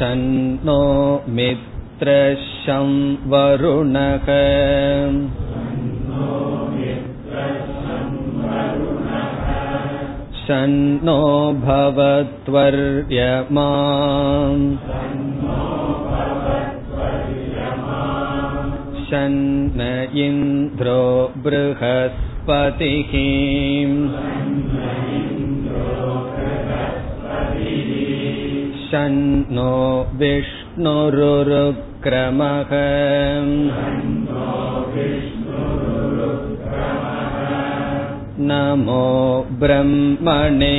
ஷன்னோ மித்ரஷம் வருணக ஷன்னோ பவத்வர்யமா ஷன்ன இந்த்ரோ ப்ருஹஸ்பதிஹி ஷன்னோ விஷ்ணுருருக்ரமஹ நமோ ப்ரஹ்மணே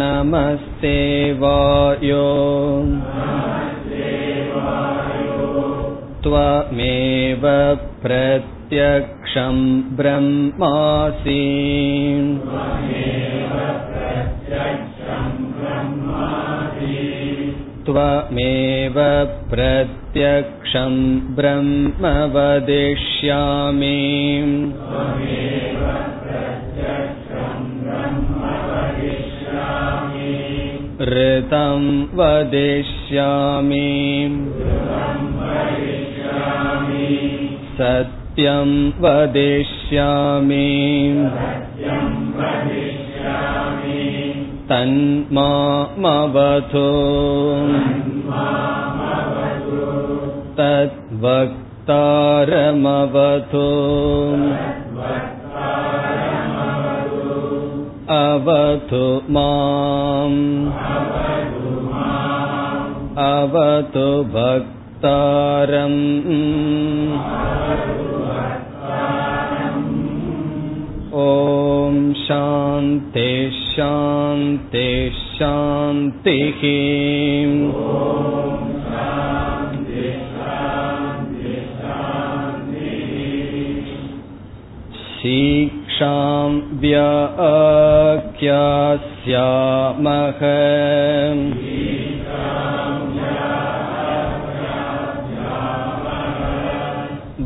நமஸ்தே வாயோ த்வமேவ ப்ரத்யக்ஷம் ப்ரஹ்மாசி த்வமேவ ப்ரத்யக்ஷம் ப்ரஹ்ம வதிஷ்யாமி rhythm வதிஷ்யாமி சத்யம் வதிஷ்யாமி தன்மாமவது தத்வக்தாரமவது அவது மாம் அவது பக்த தாரம். ஓம் சாந்தி சாந்தி சாந்திஹி. ஸீக்ஷாம் வ்யாக்யாஸ்யாமஹ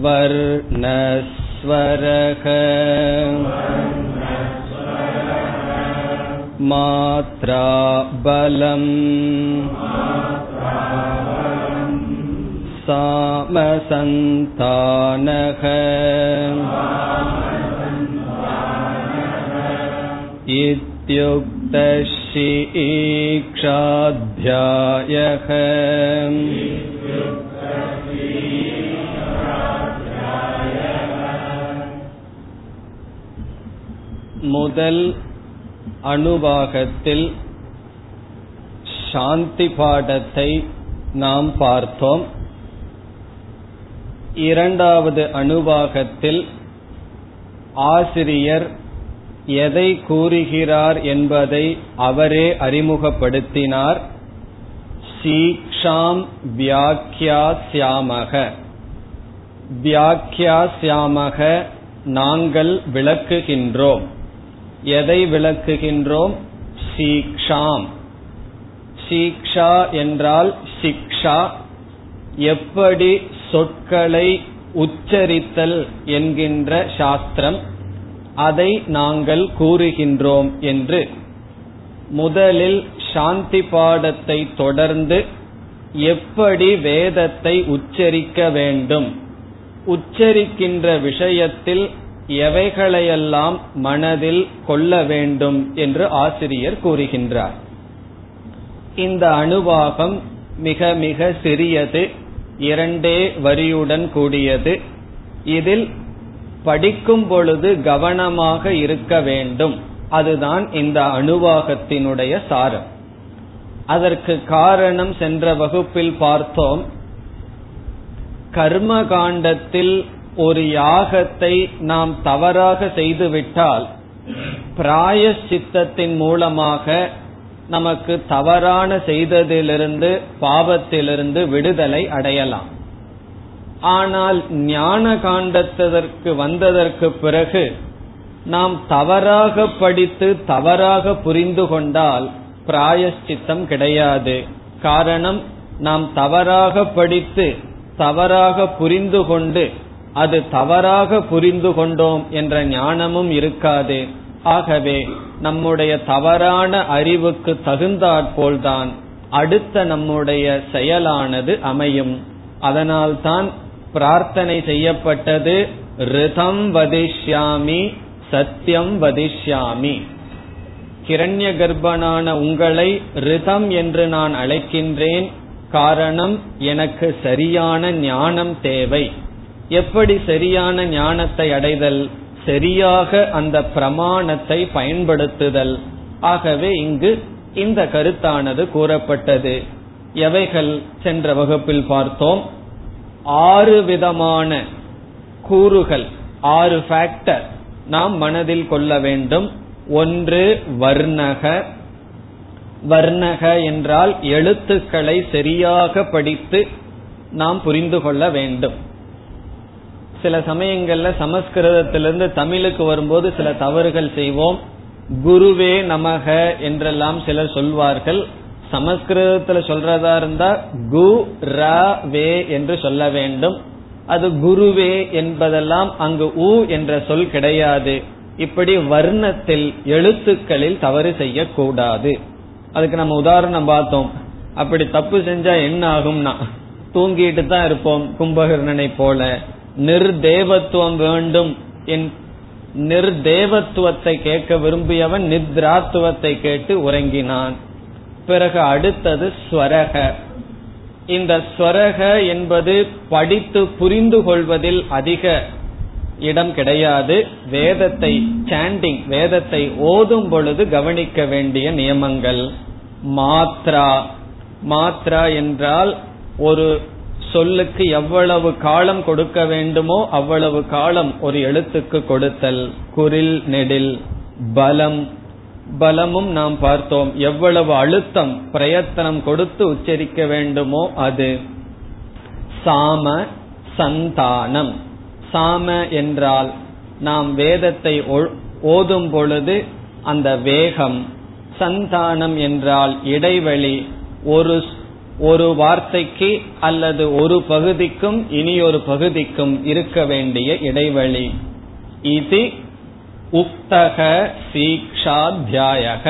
வர்ணஸ்வரஹ மாத்ராபலம் சாமசந்தானஹ இத்யுக்த ஸீக்ஷாத்யாயஹ முதல் அனுபாகத்தில் சாந்தி பாடத்தை நாம் பார்த்தோம். இரண்டாவது அனுபாகத்தில் ஆசிரியர் எதை கூறுகிறார் என்பதை அவரே அறிமுகப்படுத்தினார். சீக்ஷாம் வியாக்யாஸ்யாமக வியாக்யாஸ்யாமக நாங்கள் விளக்குகின்றோம். எதை விளக்குகின்றோம்? சீக்ஷாம். சீக்ஷா என்றால் சிக்ஷா. எப்படி சொற்களை உச்சரித்தல் என்கின்ற சாஸ்திரம், அதை நாங்கள் கூறுகின்றோம் என்று. முதலில் சாந்தி பாடத்தை தொடர்ந்து எப்படி வேதத்தை உச்சரிக்க வேண்டும், உச்சரிக்கின்ற விஷயத்தில் எவைகளையெல்லாம் மனதில் கொள்ள வேண்டும் என்று ஆசிரியர் கூறுகின்றார். இந்த அனுபாகம் மிக மிக சிறியது, இரண்டே வரியுடன் கூடியது. இதில் படிக்கும் பொழுது கவனமாக இருக்க வேண்டும். அதுதான் இந்த அனுபாகத்தினுடைய சாரம். அதற்கு காரணம் சென்ற வகுப்பில் பார்த்தோம். கர்ம காண்டத்தில் ஒரு யாகத்தை நாம் தவறாக செய்துவிட்டால் பிராயசித்தத்தின் மூலமாக நமக்கு தவறான செய்ததிலிருந்து, பாவத்திலிருந்து விடுதலை அடையலாம். ஆனால் ஞான காண்டத்திற்கு வந்ததற்கு பிறகு நாம் தவறாக படித்து தவறாக புரிந்து கொண்டால் பிராயசித்தம் கிடையாது. காரணம், நாம் தவறாக படித்து தவறாக புரிந்து கொண்டு அது தவறாக புரிந்து கொண்டோம் என்ற ஞானமும் இருக்காது. ஆகவே நம்முடைய தவறான அறிவுக்கு தகுந்தாற்போல்தான் அடுத்த நம்முடைய செயலானது அமையும். அதனால்தான் பிரார்த்தனை செய்யப்பட்டது ரிதம் வதிஷ்யாமி சத்தியம் வதிஷ்யாமி. கிரண்ய கர்ப்பனான உங்களை ரிதம் என்று நான் அழைக்கின்றேன், காரணம் எனக்கு சரியான ஞானம் தேவை. எப்படி சரியான ஞானத்தை அடைதல்? சரியாக அந்த பிரமாணத்தை பயன்படுத்துதல். ஆகவே இங்கு இந்த கருத்தானது கூறப்பட்டது. எவைகள் சென்ற வகுப்பில் பார்த்தோம். ஆறு விதமான கூறுகள், ஆறு ஃபேக்டர் நாம் மனதில் கொள்ள வேண்டும். ஒன்று வர்ணக. வர்ணக என்றால் எழுத்துக்களை சரியாக படித்து நாம் புரிந்து கொள்ள வேண்டும். சில சமயங்கள்ல சமஸ்கிருதத்திலிருந்து தமிழுக்கு வரும்போது சில தவறுகள் செய்வோம். குருவே நமக என்றெல்லாம் சிலர் சொல்வார்கள். சமஸ்கிருதத்துல சொல்றதா இருந்தா கு ர வே என்று சொல்ல வேண்டும். அது குருவே என்பதெல்லாம் அங்கு உ என்ற சொல் கிடையாது. இப்படி வர்ணத்தில் எழுத்துக்களில் தவறு செய்யக்கூடாது. அதுக்கு நம்ம உதாரணம் பார்த்தோம். அப்படி தப்பு செஞ்சா என்ன ஆகும்னா தூங்கிட்டு தான் இருப்போம் கும்பகர்ணனை போல. நிர்தேவத்துவம் வேண்டும். நிர்தேவத்துவத்தை கேட்க விரும்பியவன் நித்ராத்துவத்தை கேட்டு உறங்கினான். பிறகு அடுத்தது ஸ்வரக. இந்த ஸ்வரக என்பது படித்து புரிந்து கொள்வதில் அதிக இடம் கிடையாது. வேதத்தை சாண்டிங், வேதத்தை ஓதும் பொழுது கவனிக்க வேண்டிய நியமங்கள். மாத்ரா. மாத்ரா என்றால் ஒரு சொல்லுக்கு எவ்வளவு காலம் கொடுக்க வேண்டுமோ அவ்வளவு காலம் ஒரு எழுத்துக்கு கொடுத்தல். குரில் நெடில். பலம். பலமும் நாம் பார்த்தோம், எவ்வளவு அழுத்தம் பிரயத்தனம் கொடுத்து உச்சரிக்க வேண்டுமோ அது. சாம சந்தானம். சாம என்றால் நாம் வேதத்தை ஓதும் பொழுது அந்த வேகம். சந்தானம் என்றால் இடைவெளி. ஒரு வார்த்தைக்கு அல்லது ஒரு பகுதிக்கும் இனியொரு பகுதிக்கும் இருக்க வேண்டிய இடைவெளி. இது உக்தக சீக்ஷாத்யாயக.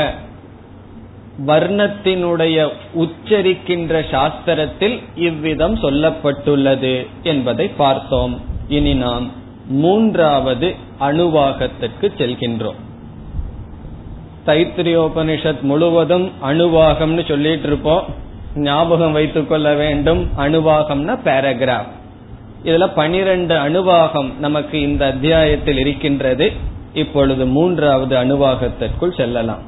வர்ணத்தினுடைய உச்சரிக்கின்ற சாஸ்திரத்தில் இவ்விதம் சொல்லப்பட்டுள்ளது என்பதை பார்த்தோம். இனி நாம் மூன்றாவது அணுவாகத்திற்கு செல்கின்றோம். தைத்திரியோபனிஷத் முழுவதும் அணுவாகம்னு சொல்லிட்டு இருப்போம். ஞாபகம் வைத்துக் கொள்ள வேண்டும், அணுவாகம்னா பேராகிராஃப். இதுல 12 அணுவாகம் நமக்கு இந்த அத்தியாயத்தில் இருக்கின்றது. இப்பொழுது மூன்றாவது அணுவாகத்திற்குள் செல்லலாம்.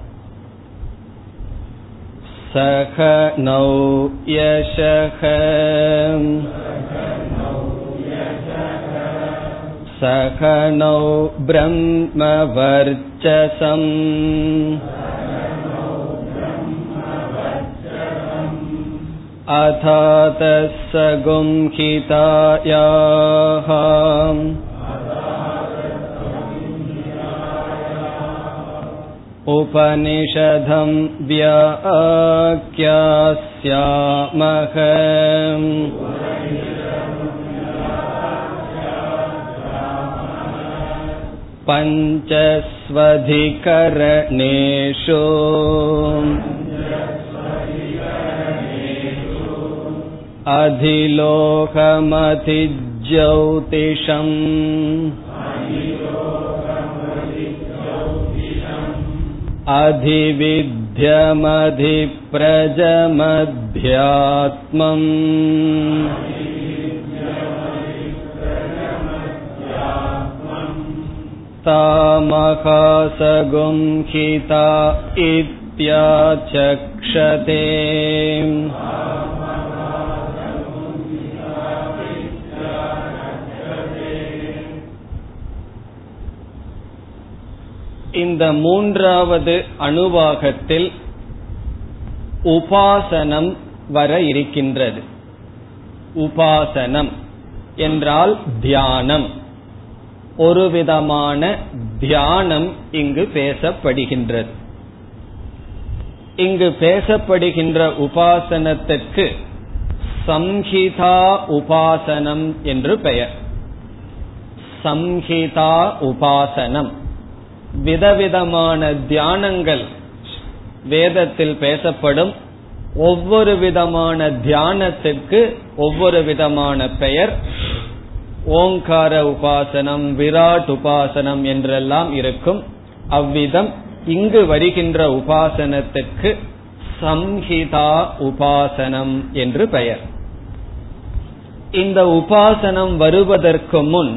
சக நௌ யசகம் சகனோ பிரம்ம வர்ச்சசம் அதாத சகும்ஹிதாயாஹ உபநிஷதம் வ்யாக்யாஸ்யாமஹ பஞ்சஸ்வதிகரணேஷு அதிலோகமதிஜ்யோதிஷம் அதிவித்யமதிப்ரஜமத்யாத்மம் தாமகாசகும்ஹிதா இத்யாசக்ஷதே இந்த மூன்றாவது அணுவாகத்தில் உபாசனம் வர இருக்கின்றது. உபாசனம் என்றால் தியானம். ஒரு விதமான தியானம் இங்கு பேசப்படுகின்றது. இங்கு பேசப்படுகின்ற உபாசனத்திற்கு சம்ஹிதா உபாசனம் என்று பெயர். சம்ஹிதா உபாசனம் விதவிதமான தியானங்கள் வேதத்தில் பேசப்படும். ஒவ்வொரு விதமான தியானத்திற்கு ஒவ்வொரு விதமான பெயர். ஓங்கார உபாசனம், விராட் உபாசனம் என்றெல்லாம் இருக்கும். அவ்விதம் இங்கு வருகின்ற உபாசனத்துக்கு சம்ஹிதா உபாசனம் என்று பெயர். இந்த உபாசனம் வருவதற்கு முன்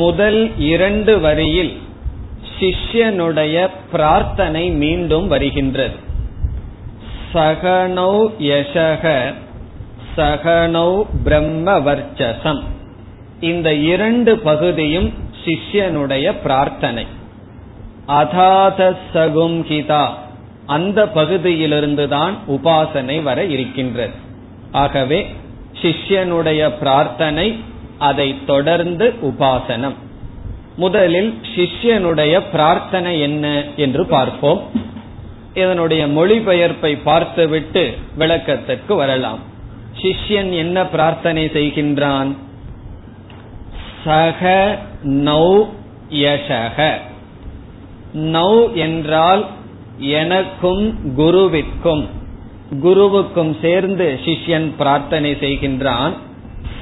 முதல் 2 வரியில் சிஷ்யனுடைய பிரார்த்தனை மீண்டும் வருகின்றது. சகனௌ யசக சகனௌ பிரம்மவர்ச்சசம். இந்த 2 பகுதியும் சிஷ்யனுடைய பிரார்த்தனை. அதாத சகும்ஹிதா, அந்த பகுதியிலிருந்துதான் உபாசனை வர இருக்கின்றது. ஆகவே சிஷ்யனுடைய பிரார்த்தனை, அதை தொடர்ந்து உபாசனம். முதலில் சிஷ்யனுடைய பிரார்த்தனை என்ன என்று பார்ப்போம். இதனுடைய மொழிபெயர்ப்பை பார்த்துவிட்டு விளக்கத்திற்கு வரலாம். சிஷ்யன் என்ன பிரார்த்தனை செய்கின்றான்? சக நௌ யசக. நௌ என்றால் எனக்கும் குருவிற்கும், குருவுக்கும் சேர்ந்து சிஷ்யன் பிரார்த்தனை செய்கின்றான்.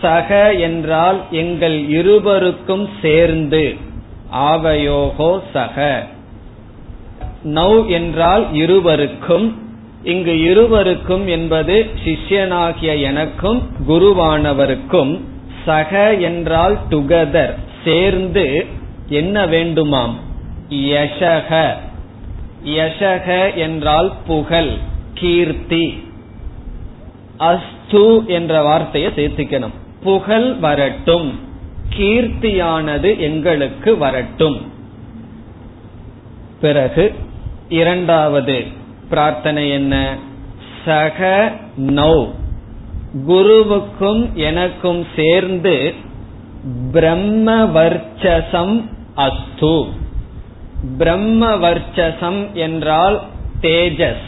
சக என்றால் எங்கள் இருவருக்கும் சேர்ந்து. ஆவயோகோ சக. நௌ என்றால் இருவருக்கும். இங்கு இருவருக்கும் என்பது சிஷ்யனாகிய எனக்கும் குருவானவருக்கும். சக என்றால் டுகெதர், சேர்ந்து. என்ன வேண்டுமாம்? யசக. யசக என்றால் புகழ், கீர்த்தி. அஸ்து என்ற வார்த்தையை சேர்த்துக்கணும். புகழ் வரட்டும், கீர்த்தியானது எங்களுக்கு வரட்டும். பிறகு 2வது பிரார்த்தனை என்ன? சக நௌ, குருவுக்கும் எனக்கும் சேர்ந்து பிரம்மவர்ச்சசம் அஸ்து. பிரம்மவர்ச்சசம் என்றால் தேஜஸ்,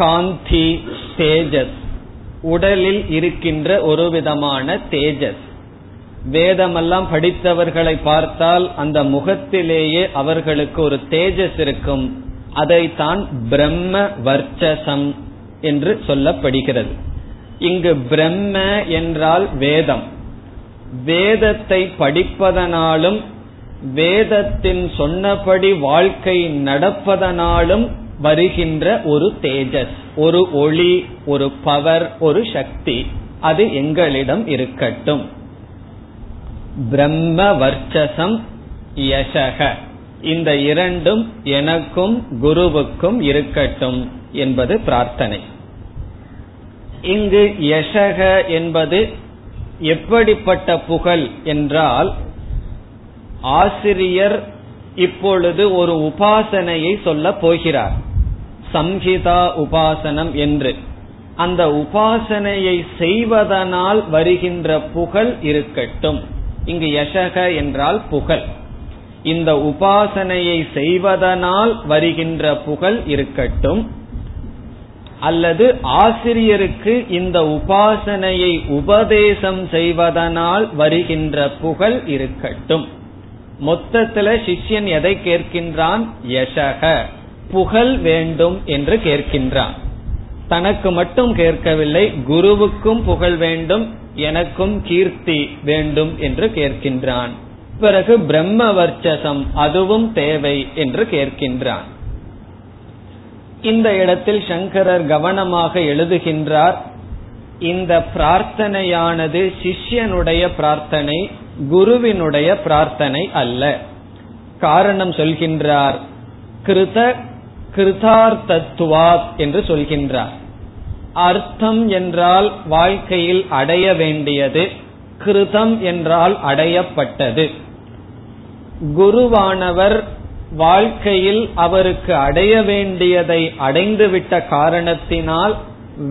காந்தி, தேஜஸ், உடலில் இருக்கின்ற ஒரு விதமான தேஜஸ். வேதமெல்லாம் படித்தவர்களை பார்த்தால் அந்த முகத்திலேயே அவர்களுக்கு ஒரு தேஜஸ் இருக்கும். அதைத்தான் பிரம்ம வர்ச்சசம் என்று சொல்லப்படுகிறது. இங்கு பிரம்ம என்றால் வேதம். வேதத்தை படிப்பதனாலும் வேதத்தின் சொன்னபடி வாழ்க்கை நடப்பதனாலும் வருகின்ற ஒரு தேஜஸ், ஒரு ஒளி, ஒரு பவர், ஒரு சக்தி, அது எங்களிடம் இருக்கட்டும். பிரம்ம வர்ச்சசம் யசக, இந்த 2ம் எனக்கும் குருவுக்கும் இருக்கட்டும் என்பது பிரார்த்தனை. இங்கு யசக என்பது எப்படிப்பட்ட புகழ் என்றால், ஆசிரியர் இப்பொழுது ஒரு உபாசனையை சொல்ல போகிறார், சம்ஹிதா உபாசனம் என்று. அந்த உபாசனையை செய்வதனால் வருகின்ற புகழ் இருக்கட்டும். இங்கு யசக என்றால் புகழ். இந்த உபாசனையை செய்வதனால் வருகின்ற புகழ் இருக்கட்டும். அல்லது ஆசிரியருக்கு இந்த உபாசனையை உபதேசம் செய்வதனால் வருகின்ற புகழ் இருக்கட்டும். மொத்தத்துல சிஷ்யன் எதை கேட்கின்றான்? யசக, புகழ் வேண்டும் என்று கேட்கின்றான். தனக்கு மட்டும் கேட்கவில்லை, குருவுக்கும் புகழ் வேண்டும், எனக்கும் கீர்த்தி வேண்டும் என்று கேட்கின்றான். பிறகு பிரம்ம வர்ச்சசம், அதுவும் தேவை என்று கேட்கின்றான். இந்த இடத்தில் சங்கரர் கவனமாக எழுதுகின்றார், இந்த பிரார்த்தனையானது சிஷ்யனுடைய பிரார்த்தனை, குருவினுடைய பிரார்த்தனை அல்ல. காரணம் சொல்கின்றார், கிருத கிருதார்த்தத்துவாத் என்று சொல்கின்றார். அர்த்தம் என்றால் வாழ்க்கையில் அடைய வேண்டியது, கிருதம் என்றால் அடையப்பட்டது. குருவானவர் வாழ்க்கையில் அவருக்கு அடைய வேண்டியதை அடைந்துவிட்ட காரணத்தினால்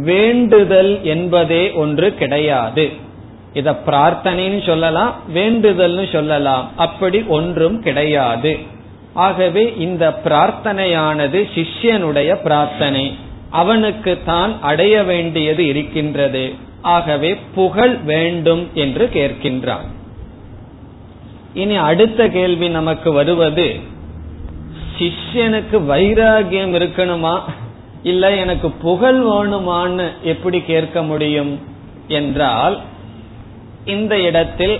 வேண்டுதல் என்பதே ஒன்று கிடையாது. இத பிரார்த்தனைன்னு சொல்லலாம், வேண்டுதல்னு சொல்லலாம், அப்படி ஒன்றும் கிடையாது. ஆகவே இந்த பிரார்த்தனையானது சிஷ்யனுடைய பிரார்த்தனை, அவனுக்கு தான் அடைய வேண்டியது இருக்கின்றது. ஆகவே புகழ் வேண்டும் என்று கேட்கின்றான். இனி அடுத்த கேள்வி நமக்கு வருவது, சிஷ்யனுக்கு வைராகியம் இருக்கணுமா இல்ல எனக்கு புகழ் வேணுமான்னு எப்படி கேட்க முடியும் என்றால், இந்த இடத்தில்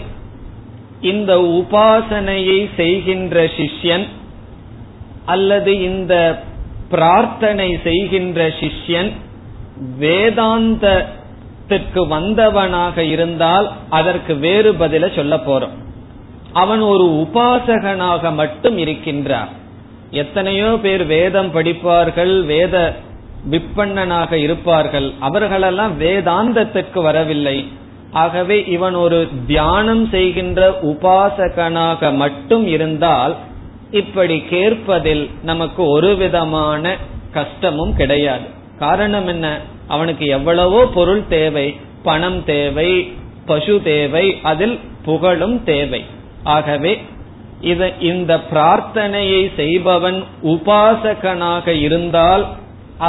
இந்த உபாசனையை செய்கின்ற சிஷ்யன் அல்லது இந்த பிரார்த்தனை செய்கின்ற சிஷ்யன் வேதாந்தத்திற்கு வந்தவனாக இருந்தால் அதற்கு வேறு பதில சொல்ல போறோம். அவன் ஒரு உபாசகனாக மட்டும் இருக்கின்றான். எத்தனையோ பேர் வேதம் படிப்பார்கள், வேத விப்பண்ணனாக இருப்பார்கள், அவர்களெல்லாம் வேதாந்தத்திற்கு வரவில்லை. ஆகவே இவன் ஒரு தியானம் செய்கின்ற உபாசகனாக மட்டும் இருந்தால் இப்படி கேட்பதில் நமக்கு ஒரு விதமான கஷ்டமும் கிடையாது. காரணம் என்ன, அவனுக்கு எவ்வளவோ பொருள் தேவை, பணம் தேவை, பசு தேவை, அதில் புகழும் தேவை. ஆகவே இந்த பிரார்த்தனையை செய்பவன் உபாசகனாக இருந்தால்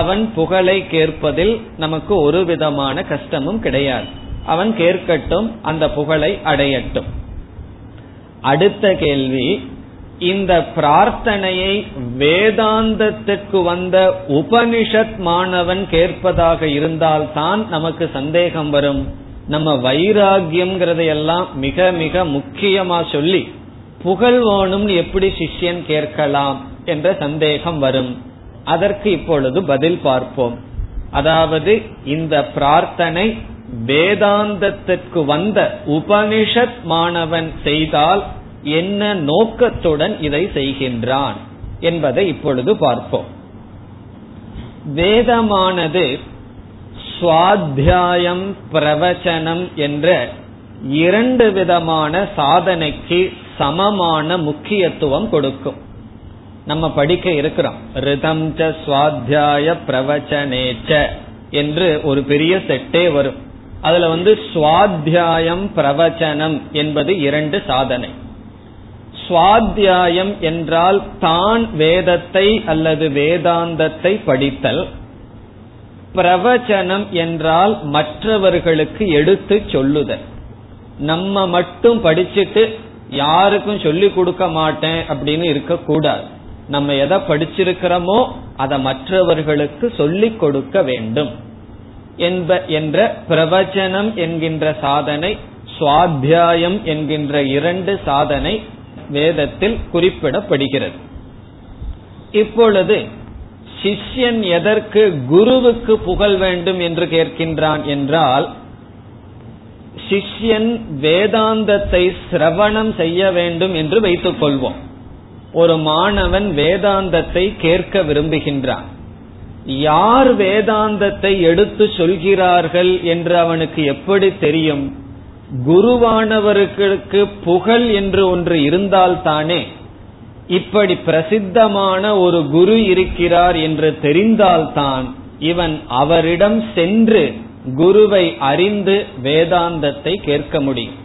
அவன் புகழை கேட்பதில் நமக்கு ஒரு விதமான கஷ்டமும் கிடையாது. அவன் கேட்கட்டும், அந்த புகழை அடையட்டும். அடுத்த கேள்வி, இந்த பிரார்த்தனையை வேதாந்தத்துக்கு வந்த உபனிஷத் மாணவன் கேட்பதாக இருந்தால்தான் நமக்கு சந்தேகம் வரும். நம்ம வைராகியம் எல்லாம் மிக மிக முக்கியமா சொல்லி புகழ் வேணும்னு எப்படி சிஷ்யன் கேட்கலாம் என்ற சந்தேகம் வரும். அதற்கு இப்பொழுது பதில் பார்ப்போம். அதாவது இந்த பிரார்த்தனை வேதாந்தத்திற்கு வந்த உபனிஷத் மாணவன் செய்தால் என்ன நோக்கத்துடன் இதை செய்கின்றான் என்பதை இப்பொழுது பார்ப்போம். வேதமானது ஸ்வாத்யாயம் பிரவச்சனம் என்ற இரண்டு விதமான சாதனைக்கு சமமான முக்கியத்துவம் கொடுக்கும். நம்ம படிக்க இருக்கிறோம், ரிதம் ச ஸ்வாத்யாய பிரவச்சனேச்ச என்று ஒரு பெரிய செட்டே வரும். அதுல ஸ்வாத்யாயம் பிரவச்சனம் என்பது இரண்டு சாதனை. ஸ்வாத்யாயம் என்றால் தான் வேதத்தை அல்லது வேதாந்தத்தை படித்தல், பிரவச்சனம் என்றால் மற்றவர்களுக்கு எடுத்து சொல்லுதல். நம்ம மட்டும் படிச்சுட்டு யாருக்கும் சொல்லி கொடுக்க மாட்டேன் அப்படின்னு இருக்கக்கூடாது. நம்ம எதை படிச்சிருக்கிறோமோ அதை மற்றவர்களுக்கு சொல்லிக் கொடுக்க வேண்டும் என்ற பிரவச்சனம் என்கின்ற சாதனை, சுவாத்தியாயம் என்கின்ற இரண்டு சாதனை வேதத்தில் குறிப்பிடப்படுகிறது. இப்பொழுது சிஷ்யன் எதற்கு குருவுக்கு புகழ் வேண்டும் என்று கேட்கின்றான் என்றால், சிஷ்யன் வேதாந்தத்தை சிரவணம் செய்ய வேண்டும் என்று வைத்துக் கொள்வோம். ஒரு மாணவன் வேதாந்தத்தை கேட்க விரும்புகின்றான். யார் வேதாந்தத்தை எடுத்து சொல்கிறார்கள் என்று அவனுக்கு எப்படி தெரியும்? குருவானவர்களுக்கு புகழ் என்று ஒன்று இருந்தால்தானே, இப்படி பிரசித்தமான ஒரு குரு இருக்கிறார் என்று தெரிந்தால்தான் இவன் அவரிடம் சென்று குருவை அறிந்து வேதாந்தத்தை கேட்க முடியும்.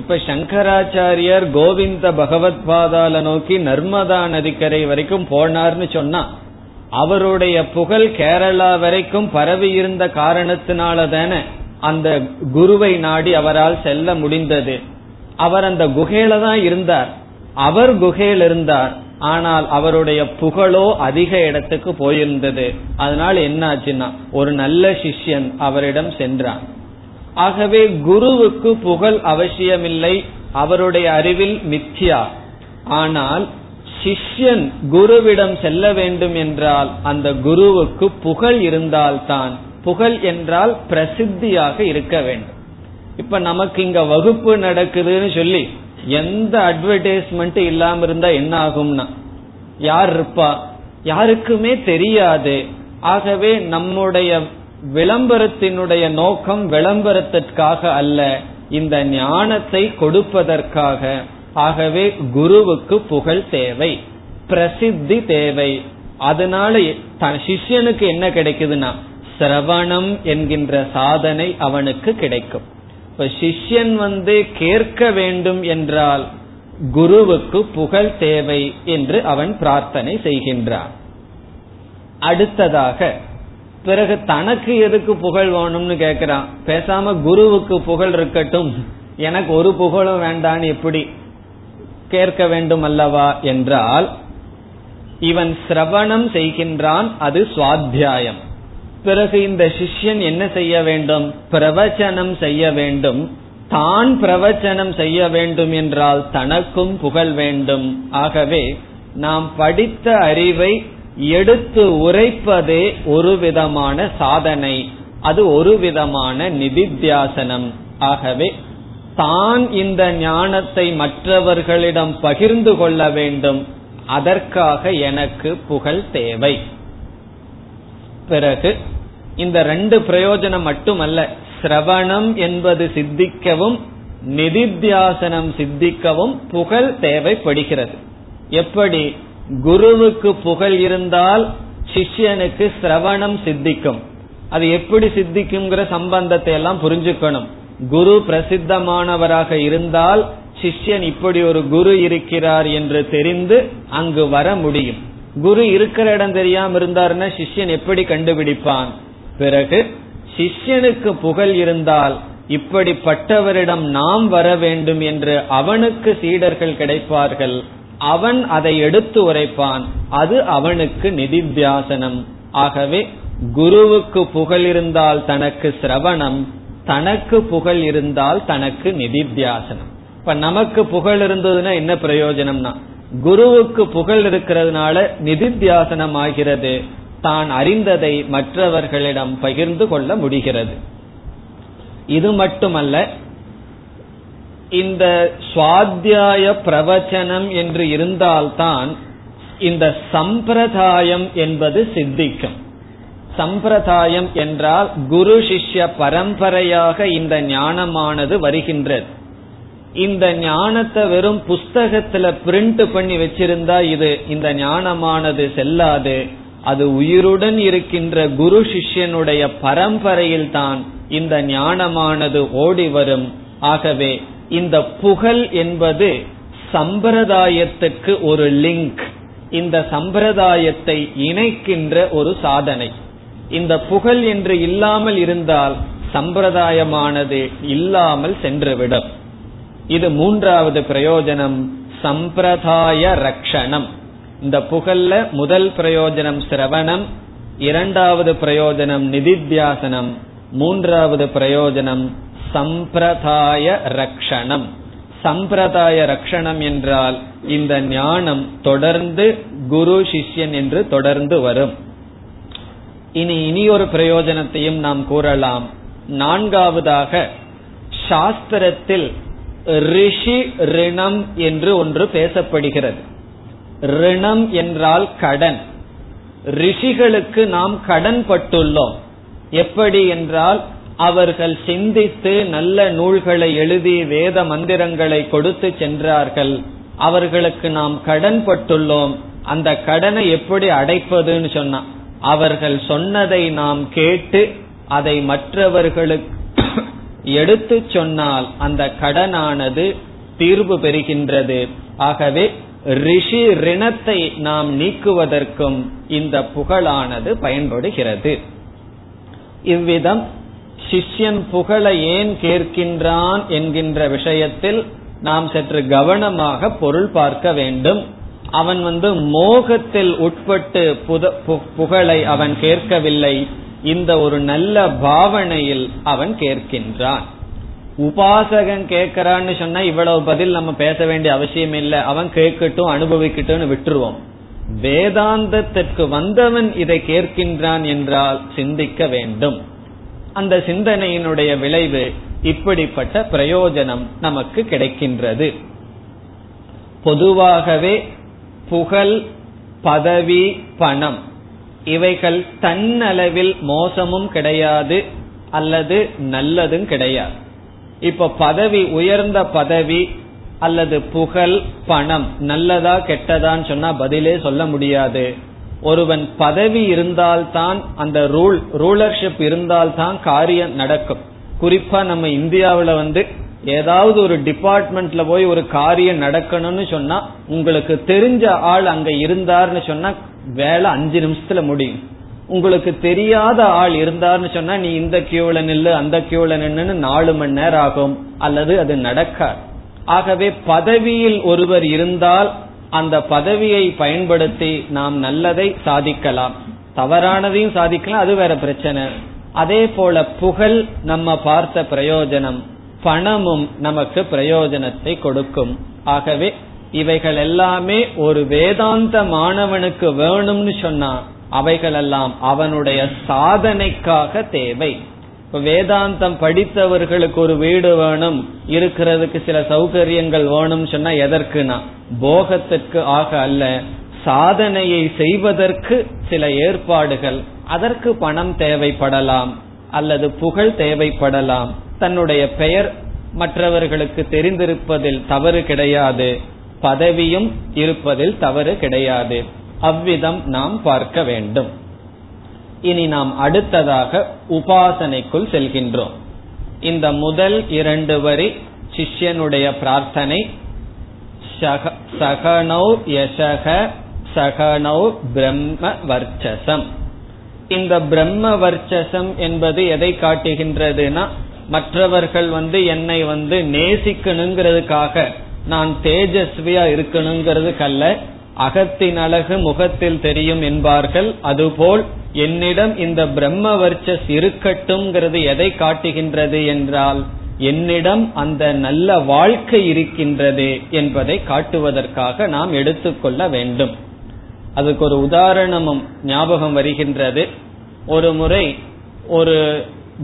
இப்ப சங்கராச்சாரியர் கோவிந்த பகவத் பாதால நோக்கி நர்மதா நதிக்கரை வரைக்கும் போனார்னு சொன்னா, அவருடைய புகழ் கேரளா வரைக்கும் பரவி இருந்த காரணத்தினால தானே அந்த குருவை நாடி அவரால் செல்ல முடிந்தது. அவர் அந்த குகையில தான் இருந்தார், அவர் குகையில் இருந்தார், ஆனால் அவருடைய புகழோ அதிக இடத்துக்கு போயிருந்தது. அதனால் என்னாச்சுன்னா, ஒரு நல்ல சிஷ்யன் அவரிடம் சென்றான். ஆகவே குருவுக்கு புகழ் அவசியமில்லை, அவருடைய அறிவில் மித்யா. ஆனால் சிஷ்யன் குருவிடம் செல்ல வேண்டும் என்றால் அந்த குருவுக்கு புகழ் இருந்தால்தான். புகழ் என்றால் பிரசித்தியாக இருக்க வேண்டும். இப்ப நமக்கு இங்க வகுப்பு நடக்குதுன்னு சொல்லி எந்த அட்வர்டைஸ்மெண்ட் இல்லாம இருந்தா என்ன ஆகும்னா, யார் இருப்பா? யாருக்குமே தெரியாது. ஆகவே நம்முடைய விளம்பரத்தினுடைய நோக்கம் விளம்பரத்திற்காக அல்ல, இந்த ஞானத்தை கொடுப்பதற்காக. ஆகவே குருவுக்கு புகழ் தேவை, பிரசித்தி தேவை. அதனால சிஷ்யனுக்கு என்ன கிடைக்குதுன்னா, சிரவணம் என்கின்ற சாதனை அவனுக்கு கிடைக்கும். இப்ப சிஷ்யன் கேட்க வேண்டும் என்றால் குருவுக்கு புகழ் தேவை என்று அவன் பிரார்த்தனை செய்கின்றான். அடுத்ததாக பிறகு தனக்கு எதுக்கு புகழ் வேணும்னு கேட்கிறான். பேசாம குருவுக்கு புகழ் இருக்கட்டும், எனக்கு ஒரு புகழும் வேண்டான்னு எப்படி கேட்க வேண்டும் அல்லவா என்றால், இவன் சிரவணம் செய்கின்றான், அது சுவாத்தியாயம். பிறகு இந்த சிஷ்யன் என்ன செய்ய வேண்டும்? பிரவச்சனம் செய்ய வேண்டும். தான் பிரவச்சனம் செய்ய வேண்டும் என்றால் தனக்கும் புகழ் வேண்டும். ஆகவே நாம் படித்த அறிவை எடுத்து உரைப்பதே ஒரு விதமான சாதனை, அது ஒரு விதமான நிதித்தியாசனம். ஆகவே தான் இந்த ஞானத்தை மற்றவர்களிடம் பகிர்ந்து கொள்ள வேண்டும், அதற்காக எனக்கு புகழ் தேவை. பிறகு இந்த ரெண்டு பிரயோஜனம் மட்டுமல்ல, சிரவணம் என்பது சித்திக்கவும் நிதித்தியாசனம் சித்திக்கவும் புகழ் தேவைப்படுகிறது. எப்படி குருவுக்கு புகழ் இருந்தால் சிஷ்யனுக்கு சிரவணம் சித்திக்கும். அது எப்படி சித்திக்கும்ங்கிற சம்பந்தத்தை எல்லாம் புரிஞ்சுக்கணும். குரு பிரசித்தமானவராக இருந்தால் சிஷ்யன் இப்படி ஒரு குரு இருக்கிறார் என்று தெரிந்து அங்கு வர முடியும். குரு இருக்கிற இடம் தெரியாம இருந்தாருன்னா சிஷ்யன் எப்படி கண்டுபிடிப்பான்? பிறகு சிஷ்யனுக்கு புகழ் இருந்தால் இப்படிப்பட்டவரிடம் நாம் வர வேண்டும் என்று அவனுக்கு சீடர்கள் கிடைப்பார்கள். அவன் அதை எடுத்து உரைப்பான், அது அவனுக்கு நிதித்தியாசனம். ஆகவே குருவுக்கு புகழ் இருந்தால் தனக்கு சிரவணம், தனக்கு புகழ் இருந்தால் தனக்கு நிதித்தியாசனம். இப்ப நமக்கு புகழ் இருந்ததுன்னா என்ன பிரயோஜனம்னா, குருவுக்கு புகழ் இருக்கிறதுனால நிதித்தியாசனம் ஆகிறது, தான் அறிந்ததை மற்றவர்களிடம் பகிர்ந்து கொள்ள முடிகிறது. இது மட்டுமல்ல, இந்த சுவாத்தியாய பிரவச்சனம் என்று இருந்தால்தான் இந்த சம்பிரதாயம் என்பது சித்திக்கும். சம்பிரதாயம் என்றால் குரு சிஷ்ய பரம்பரையாக இந்த ஞானமானது வருகின்றது. இந்த ஞானத்தை வெறும் புஸ்தகத்துல பிரிண்ட் பண்ணி வச்சிருந்தா இது இந்த ஞானமானது செல்லாது. அது உயிருடன் இருக்கின்ற குரு சிஷ்யனுடைய பரம்பரையில் தான் இந்த ஞானமானது ஓடி வரும். ஆகவே இந்த புகழ் என்பது சம்பிரதாயத்துக்கு ஒரு லிங்க், இந்த சம்பிரதாயத்தை இணைக்கின்ற ஒரு சாதனை. இந்த புகழ் என்று இல்லாமல் இருந்தால் சம்பிரதாயமானது இல்லாமல் சென்றுவிடும். இது மூன்றாவது பிரயோஜனம், சம்பிரதாய ரக்ஷணம். இந்த புகழ்ல முதல் பிரயோஜனம் சிரவணம், இரண்டாவது பிரயோஜனம் நிதித்தியாசனம், மூன்றாவது பிரயோஜனம் சம்பிரதாய ரக்ஷணம். சம்பிரதாய ரக்ஷணம் என்றால் இந்த ஞானம் தொடர்ந்து குரு சிஷ்யன் என்று தொடர்ந்து வரும். இனி ஒரு பிரயோஜனத்தையும் நாம் கூறலாம். நான்காவதாக, சாஸ்திரத்தில் ரிஷி ரிணம் என்று ஒன்று பேசப்படுகிறது. ரிணம் என்றால் கடன். ரிஷிகளுக்கு நாம் கடன் பட்டுள்ளோம். எப்படி என்றால், அவர்கள் சிந்தித்து நல்ல நூல்களை எழுதி வேத மந்திரங்களை கொடுத்து சென்றார்கள். அவர்களுக்கு நாம் கடன் பட்டுள்ளோம். அந்த கடனை எப்படி அடைப்பதுன்னு சொன்னா, அவர்கள் சொன்னதை நாம் கேட்டு அதை மற்றவர்களுக்கு எடுத்து சொன்னால் அந்த கடனானது தீர்வு பெறுகின்றது. ஆகவே ரிஷி ரிணத்தை நாம் நீக்குவதற்கும் இந்த புகழானது பயன்படுகிறது. இவ்விதம் சிஷ்யன் புகழை ஏன் கேட்கின்றான் என்கின்ற விஷயத்தில் நாம் சற்று கவனமாக பொருள் பார்க்க வேண்டும். அவன் மோகத்தில் உட்பட்டு புகழை அவன் கேட்கவில்லை, இந்த ஒரு நல்ல பாவனையில் அவன் கேட்கின்றான். உபாசகன் கேட்கிறான்னு சொன்னா இவ்வளவு பதில் நம்ம பேச வேண்டிய அவசியம் இல்லை, அவன் கேட்கட்டும் அனுபவிக்கட்டும்னு விட்டுருவோம். வேதாந்தத்திற்கு வந்தவன் இதை கேட்கின்றான் என்றால் சிந்திக்க வேண்டும். அந்த சிந்தனையினுடைய விளைவு இப்படிப்பட்ட பிரயோஜனம் நமக்கு கிடைக்கின்றது. பொதுவாகவே புகழ், பதவி, பணம் இவைகள் தன்னளவில் மோசமும் கிடையாது அல்லது நல்லதும் கிடையாது. இப்ப பதவி, உயர்ந்த பதவி அல்லது புகழ், பணம் நல்லதா கெட்டதான்னு சொன்னா பதிலே சொல்ல முடியாது. ஒருவன் பதவி இருந்தால்தான், அந்த ரூலர்ஷிப் இருந்தால்தான் காரியம் நடக்கும். குறிப்பா நம்ம இந்தியாவில ஏதாவது ஒரு டிபார்ட்மெண்ட்ல போய் ஒரு காரியம் நடக்கணும்னு சொன்னா உங்களுக்கு தெரிஞ்ச ஆள் அங்க இருந்தார்னு சொன்னா வேலை 5 நிமிஷத்துல முடியும். உங்களுக்கு தெரியாத ஆள் இருந்தார்னு சொன்னா நீ இந்த கியூல நில்லு, அந்த கியூல நின்னு 4 மணி நேரம் ஆகும், அல்லது அது நடக்காது. ஆகவே பதவியில் ஒருவர் இருந்தால் அந்த பதவியை பயன்படுத்தி நாம் நல்லதை சாதிக்கலாம், தவறானதையும் சாதிக்கலாம், அது வேற பிரச்சனை. அதே போல புகழ் நம்ம பார்த்த பிரயோஜனம், பணமும் நமக்கு பிரயோஜனத்தை கொடுக்கும். ஆகவே இவைகள் எல்லாமே ஒரு வேதாந்த மாணவனுக்கு வேணும்னு சொன்னா அவைகளெல்லாம் அவனுடைய சாதனைக்காக தேவை. வேதாந்தம் படித்தவர்களுக்கு ஒரு வீடு வேணும், இருக்கிறதுக்கு சில சௌகரியங்கள் வேணும் சொன்னா எதற்குனா போகத்திற்கு ஆக அல்ல, சாதனையை செய்வதற்கு சில ஏற்பாடுகள். அதற்கு பணம் தேவைப்படலாம் அல்லது புகழ் தேவைப்படலாம். தன்னுடைய பெயர் மற்றவர்களுக்கு தெரிந்திருப்பதில் தவறு கிடையாது, பதவியும் இருப்பதில் தவறு கிடையாது. அவ்விதம் நாம் பார்க்க வேண்டும். இனி நாம் அடுத்ததாக உபாசனைக்குள் செல்கின்றோம். இந்த முதல் இரண்டு வரி சிஷ்யனுடைய பிரார்த்தனை. சகனௌ யசக சகனௌ பிரம்ம வர்ச்சசம். இந்த பிரம்ம வர்ச்சசம் என்பது எதை காட்டுகின்றதுனா, மற்றவர்கள் என்னை நேசிக்கணுங்கிறதுக்காக, நான் தேஜஸ்வியா இருக்கணுங்கிறதுக்கல்ல, அகத்தின் அழகு முகத்தில் தெரியும் என்பார்கள், அதுபோல் என்னிடம் இந்த பிரம்ம வர்ச்சஸ் இருக்கட்டும்ங்கிறது எதை காட்டுகின்றது என்றால் என்னிடம் அந்த நல்ல வாழ்க்கை இருக்கின்றது என்பதை காட்டுவதற்காக நாம் எடுத்துக்கொள்ள வேண்டும். அதுக்கு ஒரு உதாரணமும் ஞாபகம் வருகின்றது. ஒரு முறை ஒரு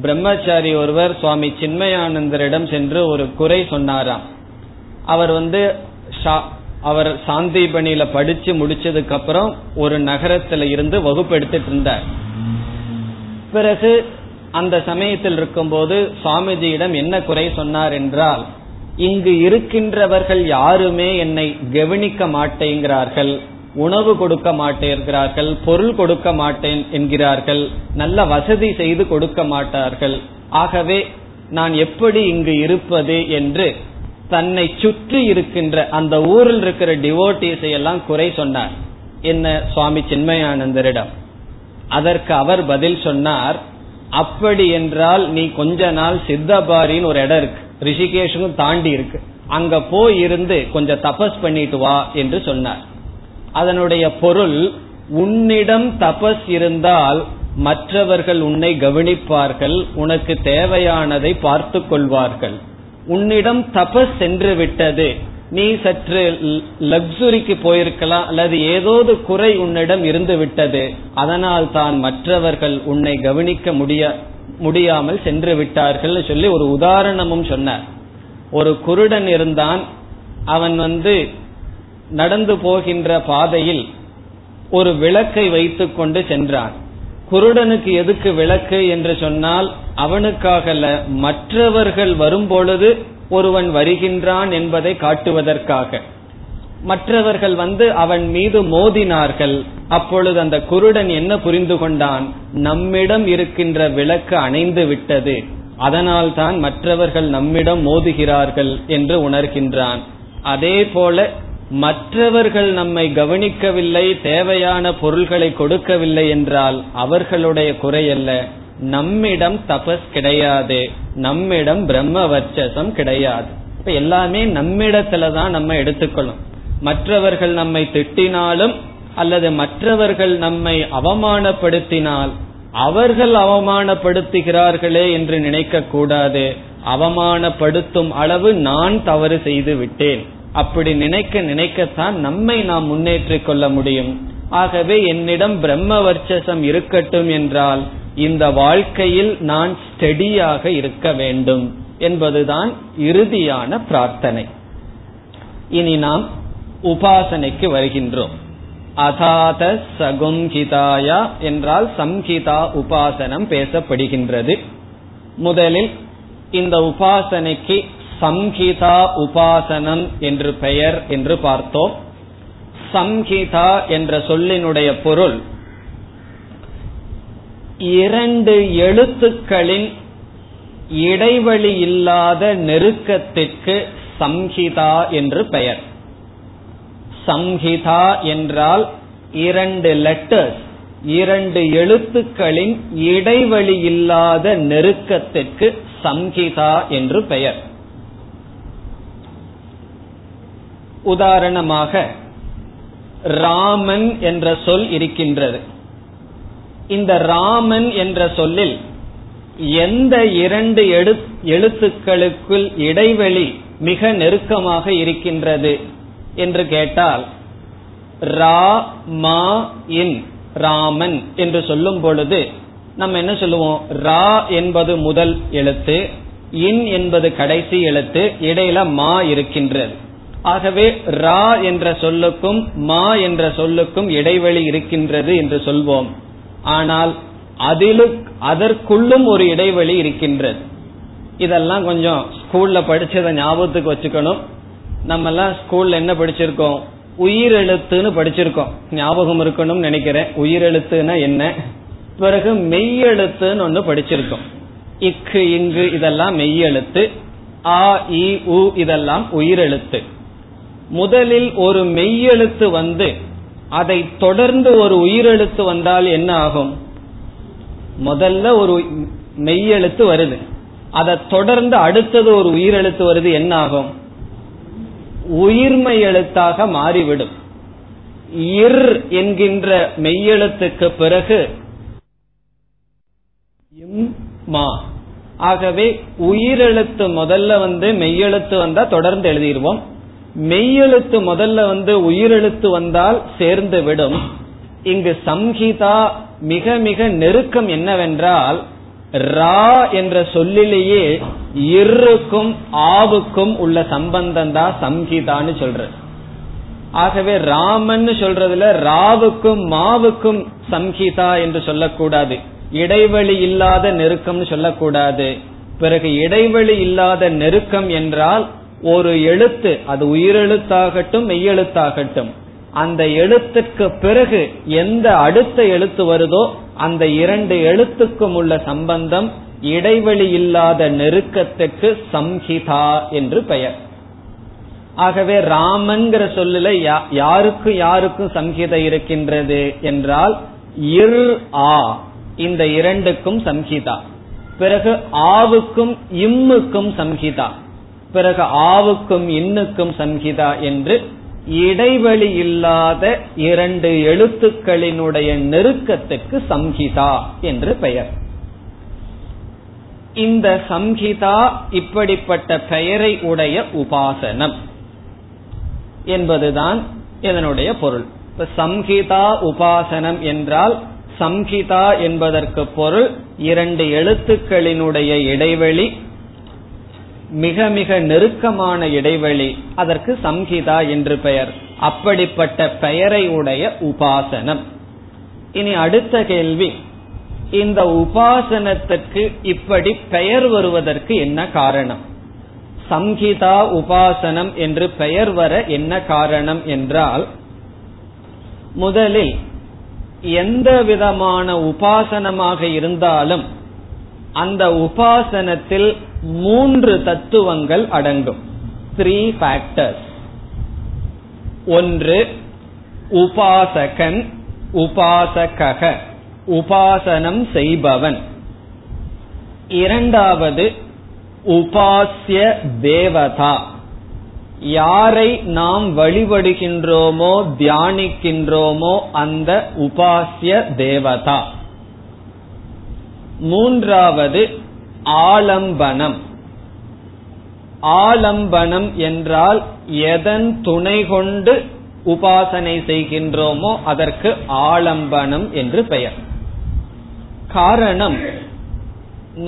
பிரம்மச்சாரி ஒருவர் சுவாமி சின்மயானந்தரிடம் சென்று ஒரு குறை சொன்னாராம். அவர் அவர் சாந்திபனியில படிச்சு முடிச்சதுக்கு அப்புறம் ஒரு நகரத்துல இருந்து வகுப்பு எடுத்துட்டு இருந்தார். பிறகு அந்த சமயத்தில் இருக்கும்போது சுவாமிஜியிடம் என்ன குறை சொன்னார் என்றால், இங்கு இருக்கின்றவர்கள் யாருமே என்னை கவனிக்க மாட்டேங்கிறார்கள், உணவு கொடுக்க மாட்டேங்கிறார்கள், பொருள் கொடுக்க மாட்டேன் என்கிறார்கள், நல்ல வசதி செய்து கொடுக்க மாட்டார்கள், ஆகவே நான் எப்படி இங்கு இருப்பது என்று தன்னை சுற்றி இருக்கின்ற அந்த ஊரில் இருக்கிற டிவோட்டீஸை எல்லாம் குறை சொன்னார் என்ன சுவாமி சின்மயானந்தரிடம். அதற்கு அவர் பதில் சொன்னார், அப்படி என்றால் நீ கொஞ்ச நாள் சித்தபாரின்னு ஒரு இடம் இருக்கு, ரிஷிகேஷுக்கும் தாண்டி இருக்கு, அங்க போய் இருந்து கொஞ்சம் தபஸ் பண்ணிட்டு வா என்று சொன்னார். அதனுடைய பொருள், உன்னிடம் தபஸ் இருந்தால் மற்றவர்கள் உன்னை கவனிப்பார்கள், உனக்கு தேவையானதை பார்த்து கொள்வார்கள், உன்னிடம் தபஸ் சென்று விட்டது, நீ சற்று லக்ஸுரிக்கு போயிருக்கலாம் அல்லது ஏதோ குறை உன்னிடம் இருந்து விட்டது, அதனால் தான் மற்றவர்கள் உன்னை கவனிக்க முடியாமல் சென்று விட்டார்கள் சொல்லி ஒரு உதாரணமும் சொன்னார். ஒரு குருடன் இருந்தான். அவன் நடந்து போகின்ற பாதையில் ஒரு விளக்கை வைத்துக் கொண்டு சென்றான். குருடனுக்கு எதுக்கு விளக்கு என்று சொன்னால், அவனுக்காக மற்றவர்கள் வரும்பொழுது ஒருவன் வருகின்றான் என்பதை காட்டுவதற்காக. மற்றவர்கள் அவன் மீது மோதினார்கள். அப்பொழுது அந்த குருடன் என்ன புரிந்து கொண்டான், நம்மிடம் இருக்கின்ற விளக்கு அணைந்து விட்டது, அதனால் தான் மற்றவர்கள் நம்மிடம் மோதுகிறார்கள் என்று உணர்கின்றான். அதே போல மற்றவர்கள் நம்மை கவனிக்கவில்லை, தேவையான பொருள்களை கொடுக்கவில்லை என்றால் அவர்களுடைய குறை அல்ல, நம்மிடம் தபஸ் கிடையாது, நம்மிடம் பிரம்ம வர்ச்சசம் கிடையாது. இப்ப எல்லாமே நம்மிடத்துலதான் நம்ம எடுத்துக்கணும். மற்றவர்கள் நம்மை திட்டினாலும் அல்லது மற்றவர்கள் நம்மை அவமானப்படுத்தினால் அவர்கள் அவமானப்படுத்துகிறார்களே என்று நினைக்க கூடாது. அவமானப்படுத்தும் அளவு நான் தவறு செய்து விட்டேன், அப்படி நினைக்கத்தான் நம்மை நாம் முன்னேற்றிக் கொள்ள முடியும். ஆகவே என்னிடம் பிரம்ம வர்ச்சசம் இருக்கட்டும் என்றால் இந்த வாழ்க்கையில் நான் ஸ்டெடியாக இருக்க வேண்டும் என்பதுதான் இறுதியான பிரார்த்தனை. இனி நாம் உபாசனைக்கு வருகின்றோம். அதாத சகும்கிதாயா என்றால் சம்ஹிதா உபாசனம் பேசப்படுகின்றது. முதலில் இந்த உபாசனைக்கு சம்ஹிதா உபாசனம் என்று பெயர் என்று பார்த்தோம். சம்ஹிதா என்ற சொல்லினுடைய பொருள் இரண்டு எழுத்துக்களின் இடைவெளி இல்லாத நெருக்கத்திற்கு சம்ஹிதா என்று பெயர். சம்ஹிதா என்றால் இரண்டு லெட்டர்ஸ், இரண்டு எழுத்துக்களின் இடைவெளி இல்லாத நெருக்கத்திற்கு சம்ஹிதா என்று பெயர். உதாரணமாக ராமன் என்ற சொல் இருக்கின்றது. இந்த ராமன் என்ற சொல்லில் எந்த இரண்டு எழுத்துக்களுக்குள் இடைவெளி மிக நெருக்கமாக இருக்கின்றது என்று கேட்டால் ரா மா இன் ராமன் என்று சொல்லும் பொழுது நம்ம என்ன சொல்லுவோம்? ரா என்பது முதல் எழுத்து, இன் என்பது கடைசி எழுத்து, இடையில மா இருக்கின்றது. ஆகவே ரா என்ற சொல்லுக்கும் மா என்ற சொல்லுக்கும் இடைவெளி இருக்கின்றது என்று சொல்வோம். ஆனால் அதற்குள்ளும் ஒரு இடைவெளி இருக்கின்றது. இதெல்லாம் கொஞ்சம் ஸ்கூல்ல படிச்சதை ஞாபகத்துக்கு வச்சுக்கணும். நம்ம எல்லாம் ஸ்கூல்ல என்ன படிச்சிருக்கோம்? உயிரெழுத்துன்னு படிச்சிருக்கோம், ஞாபகம் இருக்கணும்னு நினைக்கிறேன். உயிரெழுத்துனா என்ன? பிறகு மெய்யெழுத்துன்னு ஒண்ணு படிச்சிருக்கோம். இக்கு இங்கு இதெல்லாம் மெய்யெழுத்து, ஆ இ உ இதெல்லாம் உயிரெழுத்து. முதலில் ஒரு மெய்யெழுத்து வந்து அதை தொடர்ந்து ஒரு உயிரெழுத்து வந்தால் என்ன ஆகும்? முதல்ல ஒரு மெய்யெழுத்து வருது, அதை தொடர்ந்து அடுத்தது ஒரு உயிரெழுத்து வருது, என்ன ஆகும்? உயிர்மை எழுத்தாக மாறிவிடும். இர் என்கின்ற மெய்யெழுத்துக்கு பிறகு மா. ஆகவே உயிரெழுத்து முதல்ல வந்து மெய்யெழுத்து வந்தா தொடர்ந்து எழுதிடுவோம், மெய்யெழுத்து முதல்ல வந்து உயிரெழுத்து வந்தால் சேர்ந்து விடும். இங்கு சம்ஹிதா மிக மிக நெருக்கம் என்னவென்றால், ரா என்ற சொல்லிலேயே இருக்கும் ஆவுக்கும் உள்ள சம்பந்தம் தான் சம்ஹிதான்னு சொல்றது. ஆகவே ராமன் சொல்றதுல ராவுக்கும் மாவுக்கும் சம்ஹிதா என்று சொல்லக்கூடாது, இடைவெளி இல்லாத நெருக்கம்னு சொல்லக்கூடாது. பிறகு இடைவெளி இல்லாத நெருக்கம் என்றால் ஒரு எழுத்து, அது உயிரெழுத்தாகட்டும் மெய்யெழுத்தாகட்டும், அந்த எழுத்துக்கு பிறகு எந்த அடுத்த எழுத்து வருதோ அந்த இரண்டு எழுத்துக்கும் உள்ள சம்பந்தம், இடைவெளி இல்லாத நெருக்கத்துக்கு சம்ஹிதா என்று பெயர். ஆகவே ராமன்கிற சொல்லுல யாருக்கும் யாருக்கும் சம்ஹிதை இருக்கின்றது என்றால் இர் ஆ, இந்த இரண்டுக்கும் சம்ஹிதா. பிறகு ஆவுக்கும் இம்முக்கும் சம்ஹிதா, பிறகு ஆவுக்கும் இன்னுக்கும் சம்ஹிதா என்று இடைவெளி இல்லாத இரண்டு எழுத்துக்களினுடைய நெருக்கத்துக்கு சம்ஹிதா என்று பெயர். இந்த சம்ஹிதா இப்படிப்பட்ட பெயரை உடைய உபாசனம் என்பதுதான் இதனுடைய பொருள். இப்ப சம்ஹிதா உபாசனம் என்றால் சம்ஹிதா என்பதற்கு பொருள் இரண்டு எழுத்துக்களினுடைய இடைவெளி, மிக மிக நெருக்கமான இடைவெளி, அதற்கு சம்ஹிதா என்று பெயர். அப்படிப்பட்ட பெயரை உடைய உபாசனம். இனி அடுத்த கேள்வி, இந்த உபாசனத்துக்கு இப்படி பெயர் வருவதற்கு என்ன காரணம்? சம்ஹிதா உபாசனம் என்று பெயர் வர என்ன காரணம் என்றால், முதலில் எந்த விதமான உபாசனமாக இருந்தாலும் அந்த உபாசனத்தில் மூன்று தத்துவங்கள் அடங்கும், த்ரீ ஃபேக்டர்ஸ். ஒன்று உபாசகன், உபாசகக உபாசனம் செய்பவன். இரண்டாவது உபாஸ்ய தேவதா, யாரை நாம் வழிபடுகின்றோமோ தியானிக்கின்றோமோ அந்த உபாஸ்ய தேவதா. மூன்றாவது ஆலம்பனம். ஆலம்பனம் என்றால் எதன் துணை கொண்டு உபாசனை செய்கின்றோமோ அதற்கு ஆலம்பனம் என்று பெயர். காரணம்,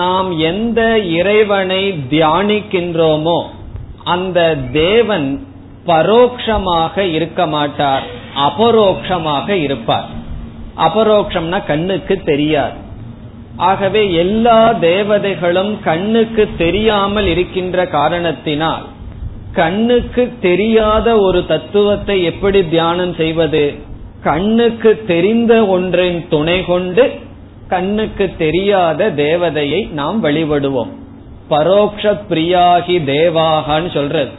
நாம் எந்த இறைவனை தியானிக்கின்றோமோ அந்த தேவன் பரோக்ஷமாக இருக்க மாட்டார், அபரோக்ஷமாக இருப்பார். அபரோக்ஷம்னா கண்ணுக்கு தெரியாது. ஆகவே எல்லா தேவதைகளும் கண்ணுக்கு தெரியாமல் இருக்கின்ற காரணத்தினால் கண்ணுக்கு தெரியாத ஒரு தத்துவத்தை எப்படி தியானம் செய்வது? கண்ணுக்கு தெரிந்த ஒன்றின் துணை கொண்டு கண்ணுக்கு தெரியாத தேவதையை நாம் வழிபடுவோம். பரோக்ஷ பிரியாகி தேவாகனு சொல்றது,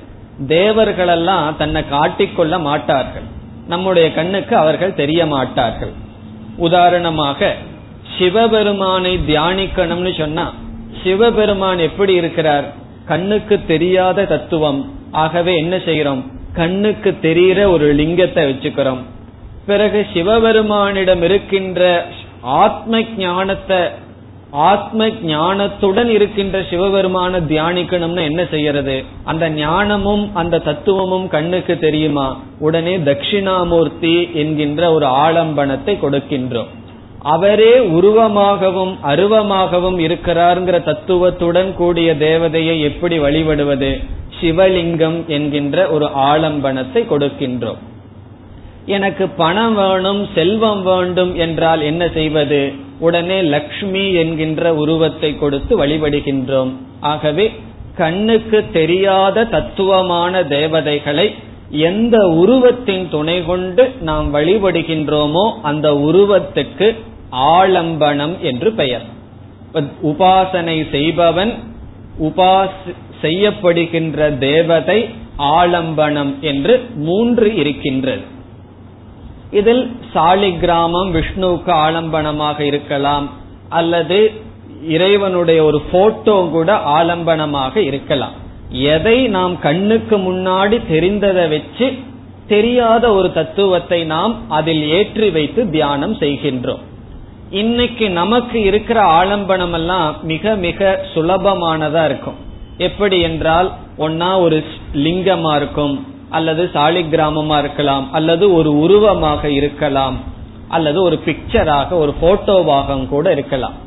தேவர்களெல்லாம் தன்னை காட்டிக்கொள்ள மாட்டார்கள், நம்முடைய கண்ணுக்கு அவர்கள் தெரிய மாட்டார்கள். உதாரணமாக சிவபெருமானை தியானிக்கணும்னு சொன்னா சிவபெருமான் எப்படி இருக்கிறார்? கண்ணுக்கு தெரியாத தத்துவம். ஆகவே என்ன செய்யறோம்? கண்ணுக்கு தெரிகிற ஒரு லிங்கத்தை வச்சுக்கிறோம். பிறகு சிவபெருமானிடம் இருக்கின்ற ஆத்ம ஞானத்தை, ஆத்ம ஞானத்துடன் இருக்கின்ற சிவபெருமான தியானிக்கணும்னு என்ன செய்யறது? அந்த ஞானமும் அந்த தத்துவமும் கண்ணுக்கு தெரியுமா? உடனே தட்சிணாமூர்த்தி என்கின்ற ஒரு ஆலம்பனத்தை கொடுக்கின்றோம். அவரே உருவமாகவும் அருவமாகவும் இருக்கிறார்ங்கிற தத்துவத்துடன் கூடிய தேவதையை எப்படி வழிபடுவது? சிவலிங்கம் என்கின்ற ஒரு ஆலம்பனத்தை கொடுக்கின்றோம். எனக்கு பணம் வேணும், செல்வம் வேண்டும் என்றால் என்ன செய்வது? உடனே லக்ஷ்மி என்கின்ற உருவத்தை கொடுத்து வழிபடுகின்றோம். ஆகவே கண்ணுக்கு தெரியாத தத்துவமான தேவதைகளை எந்த உருவத்தின் துணை கொண்டு நாம் வழிபடுகின்றோமோ அந்த உருவத்துக்கு ஆலம்பனம் என்று பெயர். உபாசனை செய்பவன் செய்யப்படுகின்ற தேவதை ஆலம்பனம் என்று 3 இருக்கின்றது. இதில் சாலிகிராமம் விஷ்ணுவுக்கு ஆலம்பனமாக இருக்கலாம், அல்லது இறைவனுடைய ஒரு போட்டோ கூட ஆலம்பனமாக இருக்கலாம். எதை நாம் கண்ணுக்கு முன்னாடி தெரிந்ததை வச்சு தெரியாத ஒரு தத்துவத்தை நாம் அதில் ஏற்றி வைத்து தியானம் செய்கின்றோம். இன்னைக்கு நமக்கு இருக்கிற ஆலம்பனம் எல்லாம் மிக மிக சுலபமானதா இருக்கும். எப்படி என்றால், ஒன்னா ஒரு லிங்கமா இருக்கும், அல்லது சாலிகிராமமா இருக்கலாம், அல்லது ஒரு உருவமாக இருக்கலாம், அல்லது ஒரு பிக்சராக ஒரு போட்டோவாக கூட இருக்கலாம்.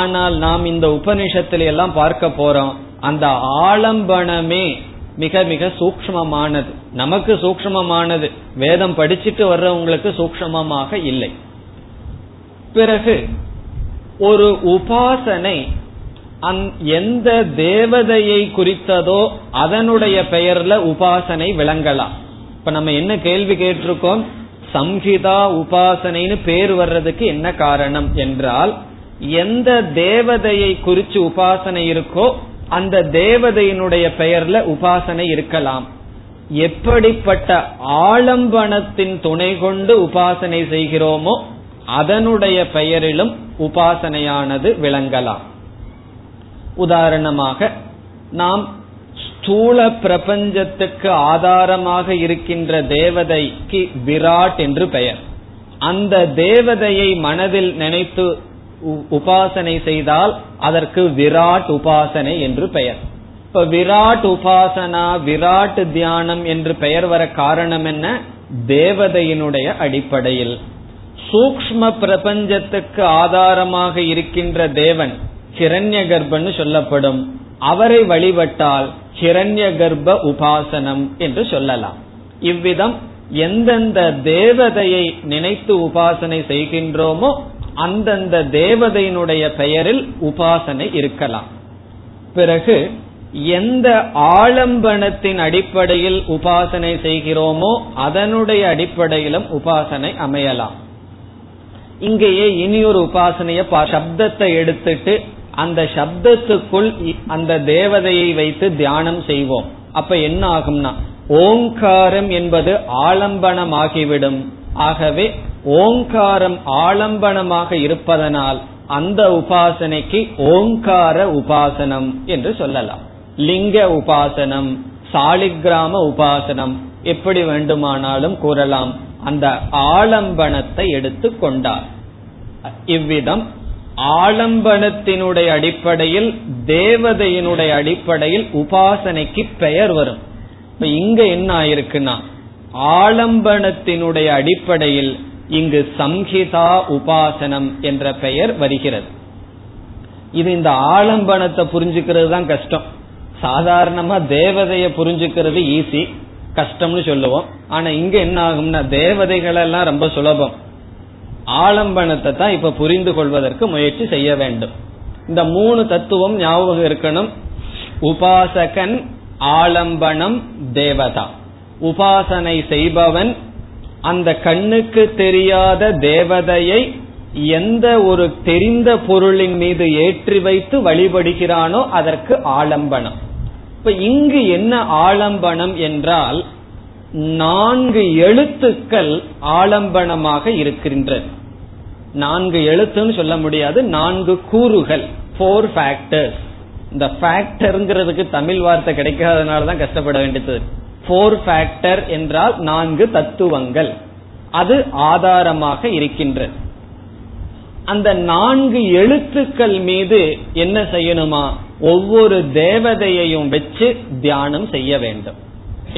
ஆனால் நாம் இந்த உபநிஷத்துல எல்லாம் பார்க்க போறோம், அந்த ஆலம்பனமே மிக மிக சூக்ஷ்மமானது. நமக்கு சூக்ஷ்மமானது, வேதம் படிச்சுட்டு வர்றவங்களுக்கு சூக்ஷ்மமாக இல்லை. பிறகு ஒரு உபாசனை எந்த தேவதையை குறித்ததோ அதனுடைய பெயர்ல உபாசனை விளங்கலாம். இப்ப நம்ம என்ன கேள்வி கேட்டிருக்கோம்? சம்ஹிதா உபாசனைன்னு பேர் வர்றதுக்கு என்ன காரணம் என்றால், எந்த தேவதையை குறித்து உபாசனை இருக்கோ அந்த தேவதையினுடைய பெயர்ல உபாசனை இருக்கலாம். எப்படிப்பட்ட ஆலம்பனத்தின் துணை கொண்டு உபாசனை செய்கிறோமோ அதனுடைய பெயரிலும் உபாசனையானது விளங்கலாம். உதாரணமாக, நாம் ஸ்தூல பிரபஞ்சத்துக்கு ஆதாரமாக இருக்கின்ற தேவதைக்கு விராட் என்று பெயர். அந்த தேவதையை மனதில் நினைத்து உபாசனை செய்தால் அதற்கு விராட் உபாசனை என்று பெயர். இப்ப விராட் உபாசனா, விராட் தியானம் என்று பெயர் வர காரணம் என்ன? தேவதையினுடைய அடிப்படையில். சூக்ஷ்ம பிரபஞ்சத்துக்கு ஆதாரமாக இருக்கின்ற தேவன் ஹிரண்ய கர்ப்பன்னு சொல்லப்படும். அவரை வழிபட்டால் ஹிரண்ய கர்ப்ப உபாசனம் என்று சொல்லலாம். இவ்விதம் எந்தெந்த தேவதையை நினைத்து உபாசனை செய்கின்றோமோ அந்தந்த தேவதையினுடைய பெயரில் உபாசனை இருக்கலாம். பிறகு எந்த ஆலம்பனத்தின் அடிப்படையில் உபாசனை செய்கிறோமோ அதனுடைய அடிப்படையிலும் உபாசனை அமையலாம். இங்கேயே இனியொரு உபாசனைய சப்தத்தை எடுத்துட்டு அந்த சப்தத்துக்குள் அந்த தேவதையை வைத்து தியானம் செய்வோம். அப்ப என்ன ஆகும்னா, ஓங்காரம் என்பது ஆலம்பனமாகிவிடும். ஆகவே ஓங்காரம் ஆலம்பனமாக இருப்பதனால் அந்த உபாசனைக்கு ஓங்கார உபாசனம் என்று சொல்லலாம். லிங்க உபாசனம், சாலிகிராம உபாசனம், எப்படி வேண்டுமானாலும் கூறலாம். அந்த ஆலம்பனத்தை எடுத்து கொண்டார். இவ்விதம் ஆலம்பனத்தினுடைய அடிப்படையில், தேவதையினுடைய அடிப்படையில் உபாசனைக்கு பெயர் வரும். இப்ப இங்க என்ன ஆயிருக்குன்னா, ஆலம்பனத்தினுடைய அடிப்படையில் இங்கு சம்ஹிதா உபாசனம் என்ற பெயர் வருகிறது. இது இந்த ஆலம்பனத்தை புரிஞ்சுக்கிறது தான் கஷ்டம். சாதாரணமா தேவதையை புரிஞ்சுக்கிறது ஈஸி, கஷ்டம்னு சொல்லுவோம். ஆனா இங்க என்ன ஆகும்னா, தேவதைகள் எல்லாம் ரொம்ப சுலபம். ஆலம்பனத்தை தான் இப்ப புரிந்து கொள்வதற்கு முயற்சி செய்ய வேண்டும். இந்த 3 தத்துவம் ஞாபகம் இருக்கணும். உபாசகன், ஆலம்பனம், தேவதா. உபாசனை செய்பவன் அந்த கண்ணுக்கு தெரியாத தேவதையை எந்த ஒரு தெரிந்த பொருளின் மீது ஏற்றி வைத்து வழிபடுகிறானோ அதற்கு ஆலம்பனம். இப்ப இங்கு என்ன ஆலம்பனம் என்றால், 4 எழுத்துக்கள் ஆலம்பனமாக இருக்கின்றது. 4 எழுத்துன்னு சொல்ல முடியாது, 4 கூறுகள், 4 ஃபேக்டர்ஸ். இந்த ஃபேக்டர்ங்கிறதுக்கு தமிழ் வார்த்தை கிடைக்காதனாலதான் கஷ்டப்பட வேண்டியது. ஃபோர் ஃபேக்டர் என்றால் 4 தத்துவங்கள், அது ஆதாரமாக இருக்கின்றது. அந்த 4 எழுத்துக்கள் மீது என்ன செய்யணுமா, ஒவ்வொரு தேவதையையும் வச்சு தியானம் செய்ய வேண்டும்.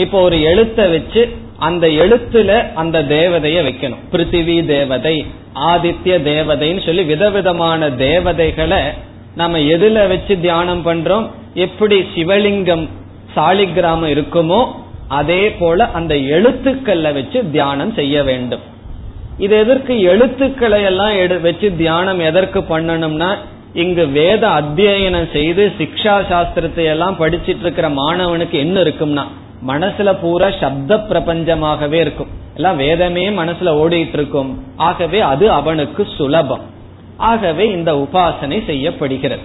இப்போ ஒரு எழுத்தை வச்சு அந்த எழுத்துல அந்த தேவதைய வைக்கணும். பிருத்திவி தேவதை, ஆதித்ய தேவதைன்னு சொல்லி விதவிதமான தேவதைகளை நம்ம எதுல வச்சு தியானம் பண்றோம், எப்படி சிவலிங்கம் சாலிகிராமம் இருக்குமோ அதே போல அந்த எழுத்துக்கள்ல வச்சு தியானம் செய்ய வேண்டும். இது எதற்கு எழுத்துக்களை எல்லாம் வச்சு தியானம் எதற்கு பண்ணணும்னா, இங்கு வேத அத்தியனம் செய்து சிக்ஷா சாஸ்திரத்தை எல்லாம் படிச்சிட்டு இருக்கிற மாணவனுக்கு என்ன இருக்கும்னா, மனசுல பூரா சப்த பிரபஞ்சமாகவே இருக்கும், எல்லாம் வேதமே மனசுல ஓடிட்டு இருக்கும். ஆகவே அது அவனுக்கு சுலபம். ஆகவே இந்த உபாசனை செய்யப்படுகிறது.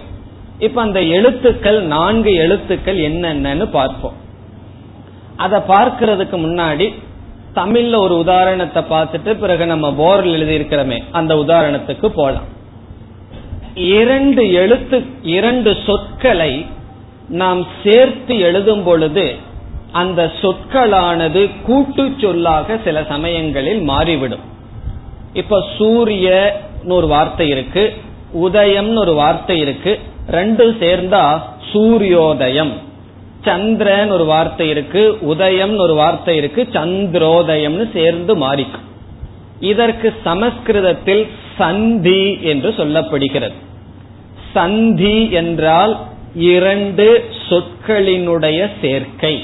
இப்ப அந்த எழுத்துக்கள் 4 எழுத்துக்கள் என்னென்னு பார்ப்போம். அத பார்க்கிறதுக்கு முன்னாடி தமிழ்ல ஒரு உதாரணத்தை பார்த்துட்டு பிறகு நம்ம போர்ல எழுதியிருக்கிறோமே அந்த உதாரணத்துக்கு போலாம். 2 சொற்களை நாம் சேர்த்து எழுதும் பொழுது அந்த சொற்களானது கூட்டு சொல்லாக சில சமயங்களில் மாறிவிடும். இப்ப சூரியன்னு ஒரு வார்த்தை இருக்கு, உதயம்னு ஒரு வார்த்தை இருக்கு, ரெண்டு சேர்ந்தா சூரியோதயம். சந்திரன் ஒரு வார்த்தை இருக்கு, உதயம் ஒரு வார்த்தை இருக்கு, சந்திரோதயம்னு சேர்ந்து மாறிக்கும். இதற்கு சமஸ்கிருதத்தில் சந்தி என்று சொல்லப்படுகிறது. சந்தி என்றால் 2 சொற்களினுடைய சேர்க்கை,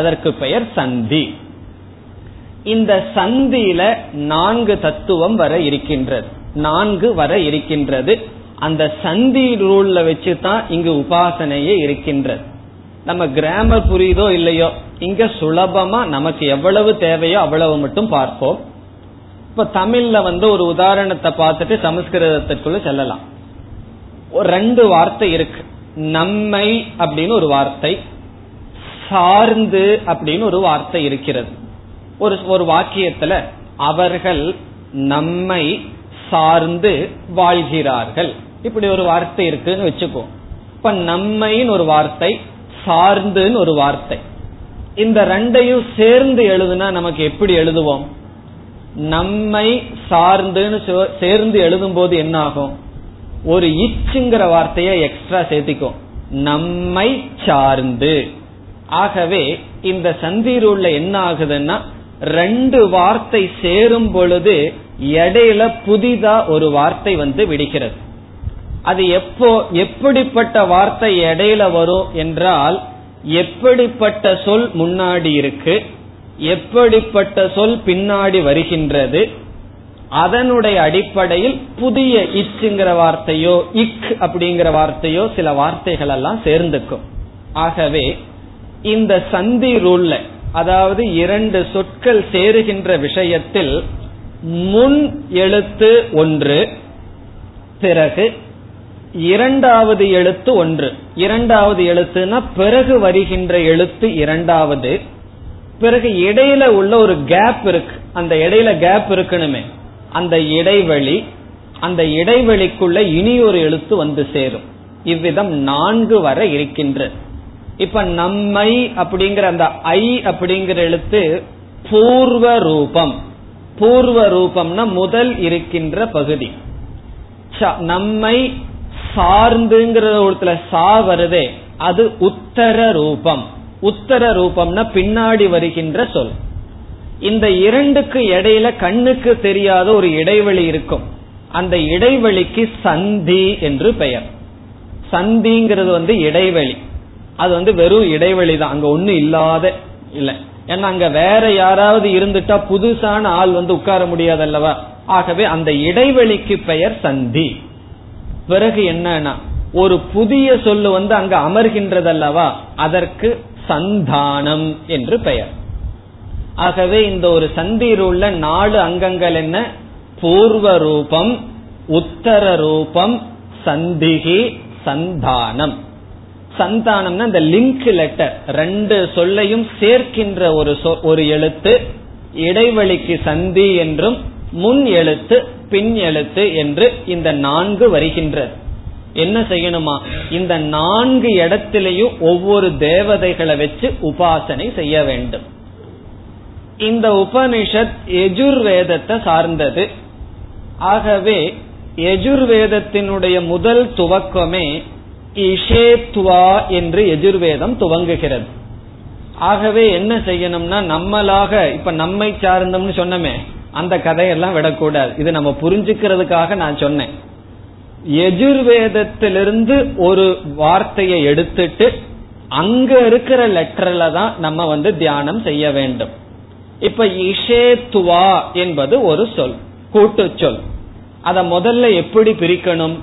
அதற்கு பெயர் சந்தி. இந்த சந்தியில 4 தத்துவம் வர இருக்கின்றது, 4 வர இருக்கின்றது. அந்த சந்தி ரூல்ல வச்சுதான் இங்கு உபாசனையே இருக்கின்றது. நம்ம கிராமர் புரியுதோ இல்லையோ, இங்க சுலபமா நமக்கு எவ்வளவு தேவையோ அவ்வளவு மட்டும் பார்ப்போம். இப்ப தமிழ்ல ஒரு உதாரணத்தை பார்த்துட்டு சமஸ்கிருதத்திற்குள்ள செல்லலாம். 2 வார்த்தை இருக்கு, நம்மை அப்படின்னு ஒரு வார்த்தை, சார்ந்து அப்படின்னு ஒரு வார்த்தை இருக்கிறது. ஒரு வாக்கியத்துல அவர்கள் நம்மை சார்ந்து வாழ்கிறார்கள் இப்படி ஒரு வார்த்தை இருக்குன்னு வச்சுக்கோ. இப்ப நம்மைன்னு ஒரு வார்த்தை, சார்ந்துன்னு ஒரு வார்த்தை, இந்த 2ஐயும் சேர்ந்து எழுதுனா நமக்கு எப்படி எழுதுவோம்? நம்மை சார்ந்துன்னு சேர்ந்து எழுதும் போது என்ன ஆகும், ஒரு இச்சுங்கிற வார்த்தையை எக்ஸ்ட்ரா சேர்த்திக்கும், நம்மை சார்ந்து. ஆகவே இந்த சந்திரூல்ல என்ன ஆகுதுன்னா, 2 வார்த்தை சேரும் பொழுது இடையில புதிதா ஒரு வார்த்தை வந்து விடுகிறது. அது எப்படிப்பட்ட வார்த்தை இடையில வரும் என்றால், எப்படிப்பட்ட சொல் முன்னாடி இருக்கு, எப்படிப்பட்ட சொல் பின்னாடி வருகின்றது, அதனுடைய அடிப்படையில் புதிய இச்சுங்கிற வார்த்தையோ இக் அப்படிங்கிற வார்த்தையோ சில வார்த்தைகள் எல்லாம் சேர்ந்துக்கும். ஆகவே இந்த சந்தி ரூல்ல, அதாவது 2 சொற்கள் சேருகின்ற விஷயத்தில் முன் எழுத்து 1, பிறகு 2வது எழுத்து 1, 2வது எழுத்துனா பிறகு வருகின்ற எழுத்து 2, பிறகு இடையில உள்ள ஒரு கேப் இருக்கு, அந்த இடையில கேப் இருக்கணுமே அந்த இடைவெளி, அந்த இடைவெளிக்குள்ள இனி ஒரு எழுத்து வந்து சேரும். இவ்விதம் 4 வர இருக்கின்ற. இப்ப நம்மை அப்படிங்கிற அந்த ஐ அப்படிங்கிற எழுத்து பூர்வ ரூபம், பூர்வ ரூபம்னா முதல் இருக்கின்ற பகுதி. நம்மை சார்ந்துங்கிற ஒருத்துல சா வருதே அது உத்தர ரூபம், உத்தர ரூபம்னா பின்னாடி வருகின்ற சொல். இந்த 2க்கு இடையில கண்ணுக்கு தெரியாத ஒரு இடைவெளி இருக்கும், அந்த இடைவெளிக்கு சந்தி என்று பெயர். சந்திங்கிறது இடைவெளி, அது வெறும் இடைவெளி தான், அங்க ஒண்ணு இல்லாத இல்ல, ஏன்னா அங்க வேற யாராவது இருந்துட்டா புதுசான ஆள் உட்கார முடியாது அல்லவா. ஆகவே அந்த இடைவெளிக்கு பெயர் சந்தி. பிறகு என்னன்னா ஒரு புதிய சொல்லு அங்க அமர்கின்றது அல்லவா, அதற்கு சந்தானம் என்று பெயர். ஆகவே இந்த ஒரு சந்தியில் உள்ள 4 அங்கங்கள் என்ன, பூர்வ ரூபம், உத்தர ரூபம், சந்திகி, சந்தானம். சந்தானம்னா இந்த லிங்க் லெட்டர், 2 சொல்லையும் சேர்க்கின்ற ஒரு எழுத்து, இடைவெளிக்கு சந்தி என்றும் முன் எழுத்து பின் எழுத்து என்று இந்த 4 வருகின்றது. என்ன செய்யணுமா, இந்த 4 இடத்திலையும் ஒவ்வொரு தேவதைகளை வச்சு உபாசனை செய்ய வேண்டும். இந்த உபனிஷத் எஜுர்வேதத்தை சார்ந்தது. ஆகவே எஜுர்வேதத்தினுடைய முதல் துவக்கமே இஷேத்வா என்று எஜுர்வேதம் துவங்குகிறது. ஆகவே என்ன செய்யணும்னா, நம்மளாக இப்ப நம்மை சார்ந்தம்னு சொன்னமே, அந்த கதையெல்லாம் விடக்கூடாது. இது நம்ம புரிஞ்சுக்கிறதுக்காக நான் சொன்னேன். எஜுர்வேதத்திலிருந்து ஒரு வார்த்தையை எடுத்துட்டு அங்க இருக்கிற லெட்டர்ல தான் நம்ம தியானம் செய்ய வேண்டும். இப்ப இஷேத்துவா என்பது ஒரு சொல், கூட்டு சொல். அத முதல்ல எப்படி பிரிக்கணும்?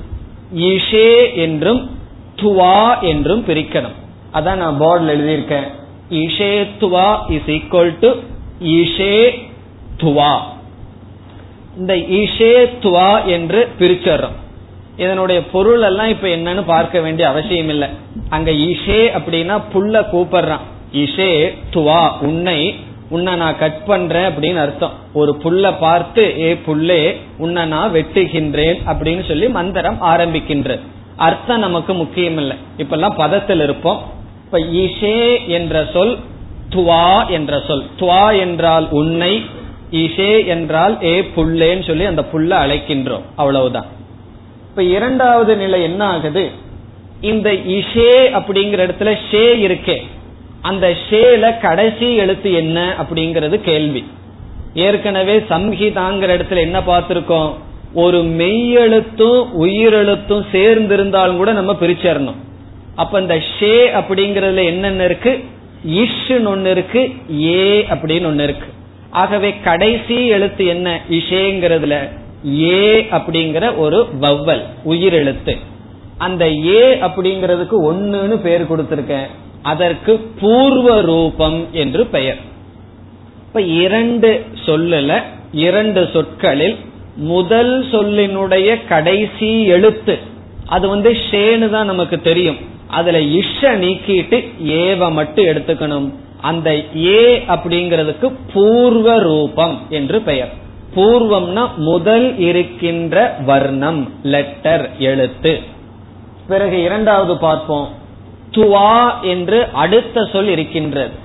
இஷே என்றும் துவா என்றும் பிரிக்கணும். அதான் நான் போர்டில் எழுதியிருக்கேன், இஷேத்துவா இஸ் ஈக்வல் டு இஷே துவா. இந்த இஷேத்துவா என்று பிரிச்சறோம். இதனுடைய பொருள் எல்லாம் இப்ப என்னன்னு பார்க்க வேண்டிய அவசியம் இல்லை. அங்க இஷே அப்படின்னா புல்ல கூப்பிடுறான், இஷே துவா உன்னை, உன்னை நான் கட் பண்றேன் அப்படின்னு அர்த்தம். ஒரு புல்ல பார்த்து ஏ புல்லே உன்னை நான் வெட்டுகின்றேன் அப்படின்னு சொல்லி மந்திரம் ஆரம்பிக்கின்ற அர்த்தம் நமக்கு முக்கியம் இல்லை. இப்ப எல்லாம் பதத்தில் இருப்போம். இப்ப இஷே என்ற சொல் துவா என்ற சொல். துவா என்றால் உன்னை, இஷே என்றால் ஏ புல்லேன்னு சொல்லி அந்த புல்ல அழைக்கின்றோம், அவ்வளவுதான். இப்ப இரண்டாவது நிலை என்ன ஆகுது, இந்த இஷே அப்படிங்கிற இடத்துல ஷே இருக்கே, அந்த ஷேல கடைசி எழுத்து என்ன அப்படிங்கறது கேள்வி. ஏற்கனவே சம்ஹிதாங்கிற இடத்துல என்ன பார்த்திருக்கோம், ஒரு மெய்யெழுத்தும் உயிரெழுத்தும் சேர்ந்திருந்தாலும் கூட நம்ம பிரிச்சறணும். அப்ப இந்த ஷே அப்படிங்கறதுல என்னென்ன இருக்கு, இஷ்ன்னு ஒன்னு இருக்கு, ஏ அப்படின்னு ஒன்னு இருக்கு. ஆகவே கடைசி எழுத்து என்ன இஷேங்கிறதுல, ஏ அப்படிங்கிற ஒரு வவ்வல் உயிரெழுத்து. அந்த ஏ அப்படிங்கிறதுக்கு ஒன்னுன்னு பெயர் கொடுத்திருக்கேன், அதற்கு பூர்வ ரூபம் என்று பெயர். இப்ப இரண்டு சொல்லல, இரண்டு சொற்களில் முதல் சொல்லினுடைய கடைசி எழுத்து அது ஷேன்னு தான் நமக்கு தெரியும். அதுல இஷ நீக்கிட்டு ஏவ மட்டும் எடுத்துக்கணும். அந்த ஏ அப்படிங்கிறதுக்கு பூர்வ ரூபம் என்று பெயர். பூர்வம்னா முதல் இருக்கின்ற வர்ணம், லெட்டர், எழுத்து. பிறகு இரண்டாவது பார்ப்போம், துவா என்று அடுத்த சொல் இருக்கின்றது.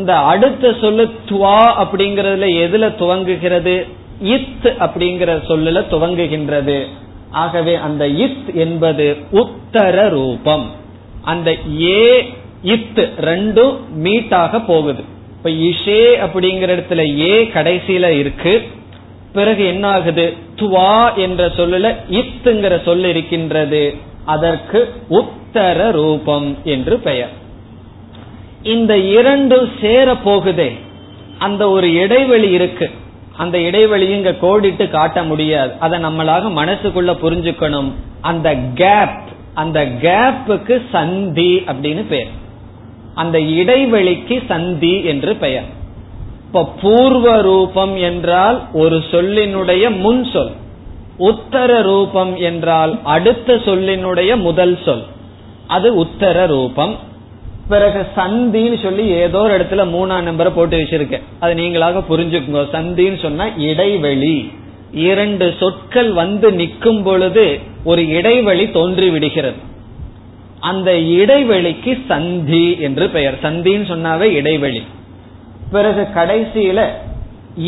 இந்த அடுத்த சொல்லு துவா அப்படிங்கறதுல எதுல துவங்குகிறது, இத் அப்படிங்கிற சொல்லுல துவங்குகின்றது. ஆகவே அந்த இத் என்பது உத்தர ரூபம். அந்த ஏ இத் ரெண்டும் மீட்டாக போகுது. இப்ப இஷே அப்படிங்கிற இடத்துல ஏ கடைசியில இருக்கு. பிறகு என்ன ஆகுது, துவா என்ற சொல்லுல இத்துங்கிற சொல் இருக்கின்றது, அதற்கு உத்தர ரூபம் என்று பெயர். இந்த இரண்டு சேர போகுதே, அந்த ஒரு இடைவெளி இருக்கு. அந்த இடைவெளியை இங்க கோடிட்டு காட்ட முடியாது, அதை நம்மளாக மனசுக்குள்ள புரிஞ்சுக்கணும். அந்த கேப், அந்த கேப்புக்கு சந்தி அப்படின்னு பெயர். அந்த இடைவெளிக்கு சந்தி என்று பெயர். இப்ப பூர்வ ரூபம் என்றால் ஒரு சொல்லினுடைய முன் சொல், உத்தர ரூபம் என்றால் அடுத்த சொல்லினுடைய முதல் சொல், அது உத்தர ரூபம். பிறகு சந்தின்னு சொல்லி ஏதோ ஒரு இடத்துல மூணாம் நம்பரை போட்டு வச்சிருக்கேன், அது நீங்களாக புரிஞ்சுக்கோங்க. சந்தின்னு சொன்னா இடைவெளி. இரண்டு சொற்கள் நிற்கும் பொழுது ஒரு இடைவெளி தோன்றி விடுகிறது, அந்த இடைவெளிக்கு சந்தி என்று பெயர். சந்தின்னு சொன்னாவே இடைவெளி. பிறகு கடைசியில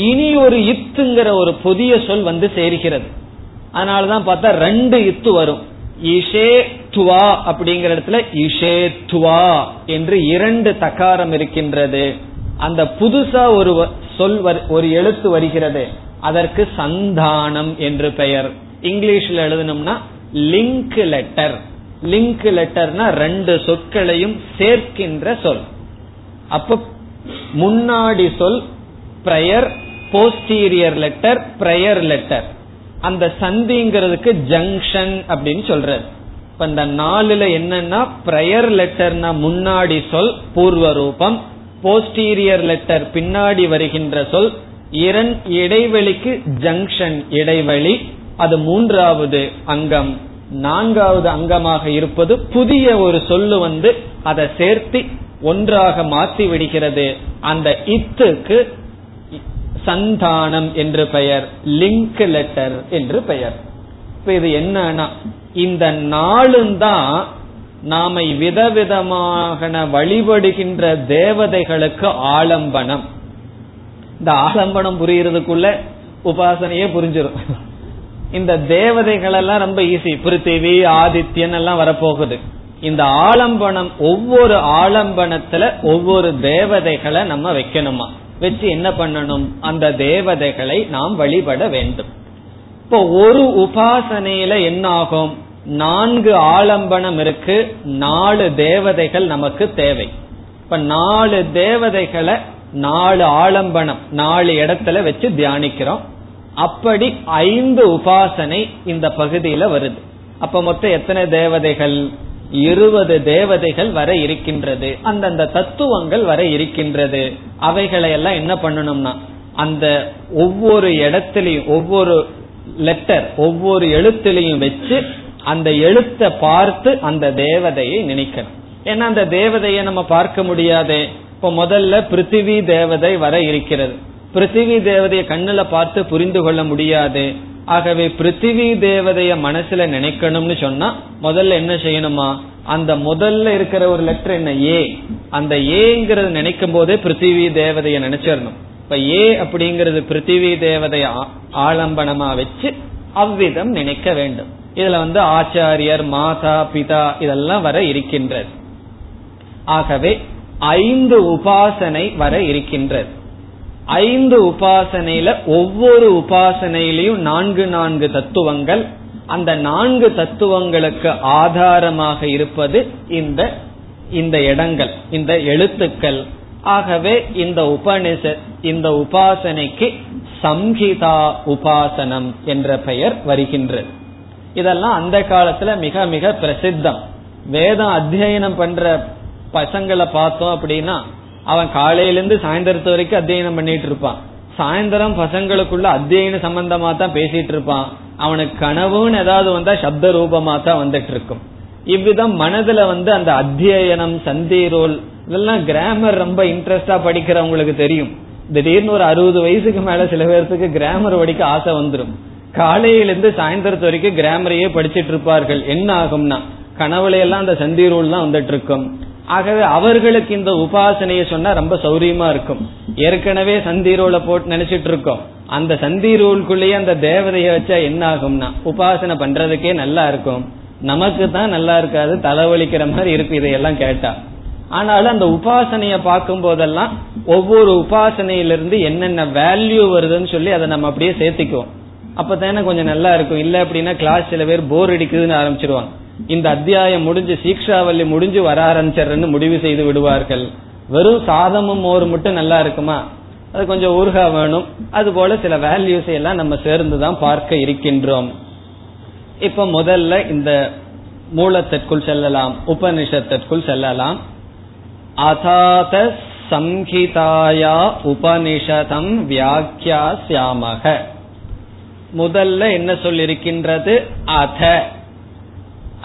இனி ஒரு இத்துங்கிற ஒரு புதிய சொல் சேர்கிறது. அதனாலதான் பார்த்தா ரெண்டு இத்து வரும். இஷே துவா அப்படிங்கிற இடத்துல இஷே துவா என்று இரண்டு தக்காரம் இருக்கின்றது. அந்த புதுசா ஒரு சொல், ஒரு எழுத்து வருகிறது, அதற்கு சந்தானம் என்று பெயர். இங்கிலீஷ்ல எழுதணும்னா லிங்க் லெட்டர். லிங்க் லெட்டர்னா ரெண்டு சொற்களையும் சேர்க்கின்ற சொல். அப்ப முன்னாடி சொல் prior, posterior letter prior letter. அந்த சந்திங்கிறதுக்கு ஜங்ஷன் அப்படின்னு சொல்றது. இப்ப இந்த நாலுல என்னன்னா, பிரயர் லெட்டர்னா முன்னாடி சொல் பூர்வ ரூபம், போஸ்டீரியர் லெட்டர் பின்னாடி வருகின்ற சொல், இடைவெளிக்கு ஜங்ஷன் இடைவெளி, அது மூன்றாவது அங்கம். நான்காவது அங்கமாக இருப்பது புதிய ஒரு சொல்லு அதை சேர்த்து ஒன்றாக மாற்றி விடுகிறது. அந்த இத்துக்கு சந்தானம் என்று பெயர், லிங்க் லெட்டர் என்று பெயர். இப்ப இது என்னன்னா, இந்த நாளும் தான் நாம விதவிதமாக வழிபடுகின்ற தேவதைகளுக்கு ஆலம்பனம். இந்த ஆலம்பனம் புரியறதுக்குள்ள உபாசனையே புரிஞ்சிடும். இந்த தேவதைகள் எல்லாம் ரொம்ப ஈஸி, பிருத்திவி ஆதித்யன் எல்லாம் வரப்போகுது. இந்த ஆலம்பனம் ஒவ்வொரு ஆலம்பனத்துல ஒவ்வொரு தேவதைகளை நம்ம வைக்கணுமா, வச்சு என்ன பண்ணணும், அந்த தேவதைகளை நாம் வழிபட வேண்டும். இப்போ ஒரு உபாசனையில என்ன ஆகும், 4 ஆலம்பனம் இருக்கு, 4 தேவதைகள் நமக்கு தேவை. இப்ப 4 தேவதைகளை 4 ஆலம்பனம் 4 இடத்துல வச்சு தியானிக்கிறோம். அப்படி 5 உபாசனை இந்த பகுதியில வருது. அப்ப மொத்தம் எத்தனை தேவதைகள், 20 தேவதைகள் வர இருக்கின்றது. அந்தந்த தத்துவங்கள் வர இருக்கின்றது. அவைகளையெல்லாம் என்ன பண்ணணும்னா, அந்த ஒவ்வொரு இடத்திலையும் ஒவ்வொரு லெட்டர் ஒவ்வொரு எழுத்திலையும் வச்சு அந்த எழுத்தை பார்த்து அந்த தேவதையை நினைக்கணும். ஏன்னா அந்த தேவதையை நம்ம பார்க்க முடியாது. இப்ப முதல்ல பிருத்திவி தேவதை வர இருக்கிறது. பிருத்திவி தேவதையை கண்ணுல பார்த்து புரிந்து கொள்ள முடியாது. ஆகவே பிருத்திவி தேவதைய மனசுல நினைக்கணும்னு சொன்னா முதல்ல என்ன செய்யணுமா, அந்த முதல்ல இருக்கிற ஒரு லெட்டர் என்ன, ஏ. அந்த ஏங்கிறது நினைக்கும் போதே பிருத்திவி தேவதைய நினைச்சிடணும். இப்ப ஏ அப்படிங்கிறது பிருத்திவி தேவதைய ஆலம்பனமா வச்சு அவ்விதம் நினைக்க வேண்டும். இதுல ஆச்சாரியர், மாதா, பிதா இதெல்லாம் வர இருக்கின்றது. ஆகவே 5 உபாசனை வர இருக்கின்றது. 5 உபாசனையில ஒவ்வொரு உபாசனையிலையும் 4 தத்துவங்கள். அந்த 4 தத்துவங்களுக்கு ஆதாரமாக இருப்பது இந்த இடங்கள், இந்த எழுத்துக்கள். ஆகவே இந்த உபனிஷத், இந்த உபாசனைக்கு சம்ஹிதா உபாசனம் என்ற பெயர் வருகின்றது. இதெல்லாம் அந்த காலத்துல மிக மிக பிரசித்தம். வேதம் அத்தியனம் பண்ற பசங்களை பார்த்தோம் அப்படின்னா அவன் காலையிலிருந்து சாயந்தரத்து வரைக்கும் அத்தியனம் பண்ணிட்டு இருப்பான். சாயந்தரம் பசங்களுக்குள்ள அத்தியன சம்பந்தமா தான் பேசிட்டு இருப்பான். அவனுக்கு கனவுன்னு ஏதாவது வந்தா சப்த ரூபமா தான் வந்துட்டு இருக்கும். இவ்விதம் மனதுல அந்த அத்தியனம், சந்தீரோல் இதெல்லாம் கிராமர் ரொம்ப இன்ட்ரெஸ்டா படிக்கிறவங்களுக்கு தெரியும். திடீர்னு ஒரு 60 வயசுக்கு மேல சில பேர்த்துக்கு கிராமர் படிக்க ஆசை வந்துடும். காலையிலிருந்து சாயந்தரத்து வரைக்கும் கிராமரையே படிச்சுட்டு இருப்பார்கள். என்ன ஆகும்னா கனவுலையெல்லாம் அந்த சந்தீரோல் தான் வந்துட்டு இருக்கும். ஆகவே அவர்களுக்கு இந்த உபாசனையை சொன்னா ரொம்ப சௌரியமா இருக்கும். ஏற்கனவே சந்தீரோல போட்டு நினைச்சிட்டு இருக்கோம். அந்த சந்தீரோலுக்குள்ளேயே அந்த தேவதைய வச்சா என்ன ஆகும்னா உபாசனை பண்றதுக்கே நல்லா இருக்கும். நமக்கு தான் நல்லா இருக்காது, தலைவலிக்கிற மாதிரி இருக்கு இதையெல்லாம் கேட்டா. ஆனாலும் அந்த உபாசனைய பார்க்கும் போதெல்லாம் ஒவ்வொரு உபாசனையிலிருந்து என்னென்ன வேல்யூ வருதுன்னு சொல்லி அதை நம்ம அப்படியே சேர்த்திக்குவோம். அப்பதானே கொஞ்சம் நல்லா இருக்கும். இல்ல அப்படின்னா கிளாஸ் சில பேர் போர் அடிக்குதுன்னு ஆரம்பிச்சிருவாங்க. இந்த அத்தியாயம் முடிஞ்சு சீக்ஷாவல்லி முடிஞ்சு வர ஆரம்பிச்சர்ன்னு முடிவு செய்து விடுவார்கள். வெறும் சாதமும் மோர் மட்டும் நல்லா இருக்குமா, அது கொஞ்சம் ஊர்கா வேணும். அது போல சில வேல்யூஸை எல்லாம் நம்ம சேர்ந்துதான் பார்க்க இருக்கின்றோம். இப்ப முதல்ல இந்த மூலத்திற்குள் செல்லலாம், உபனிஷத்திற்குள் செல்லலாம். அதாத சம்ஹிதாயா உபனிஷதம் வியாக்யாஸ்யாமக. முதல்ல என்ன சொல்லிருக்கின்றது, அத.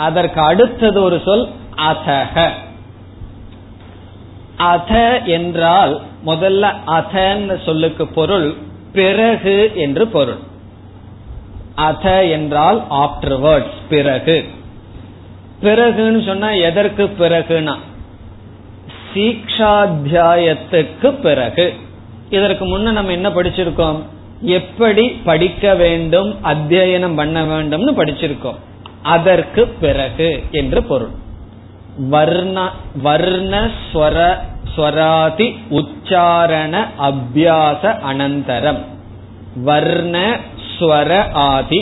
அதற்கு அடுத்தது ஒரு சொல் அதஹ. அத என்றால் முதல்ல அதன்னு சொல்லுக்கு பொருள் பிறகு என்று பொருள். அத என்றால் ஆஃப்டர்வர்ட்ஸ், பிறகு. பிறகுன்னு சொன்னா எதற்கு பிறகுனா சீக்ஷாத்தியாயத்துக்கு பிறகு. இதற்கு முன்ன நம்ம என்ன படிச்சிருக்கோம், எப்படி படிக்க வேண்டும், அத்தியனம் பண்ண வேண்டும்னு படிச்சிருக்கோம். அதற்கு பிறகு என்று பொருள். வர்ணஸ்வராதி உச்சாரண அபியாச அனந்தரம். வர்ணஸ்வர ஆதி,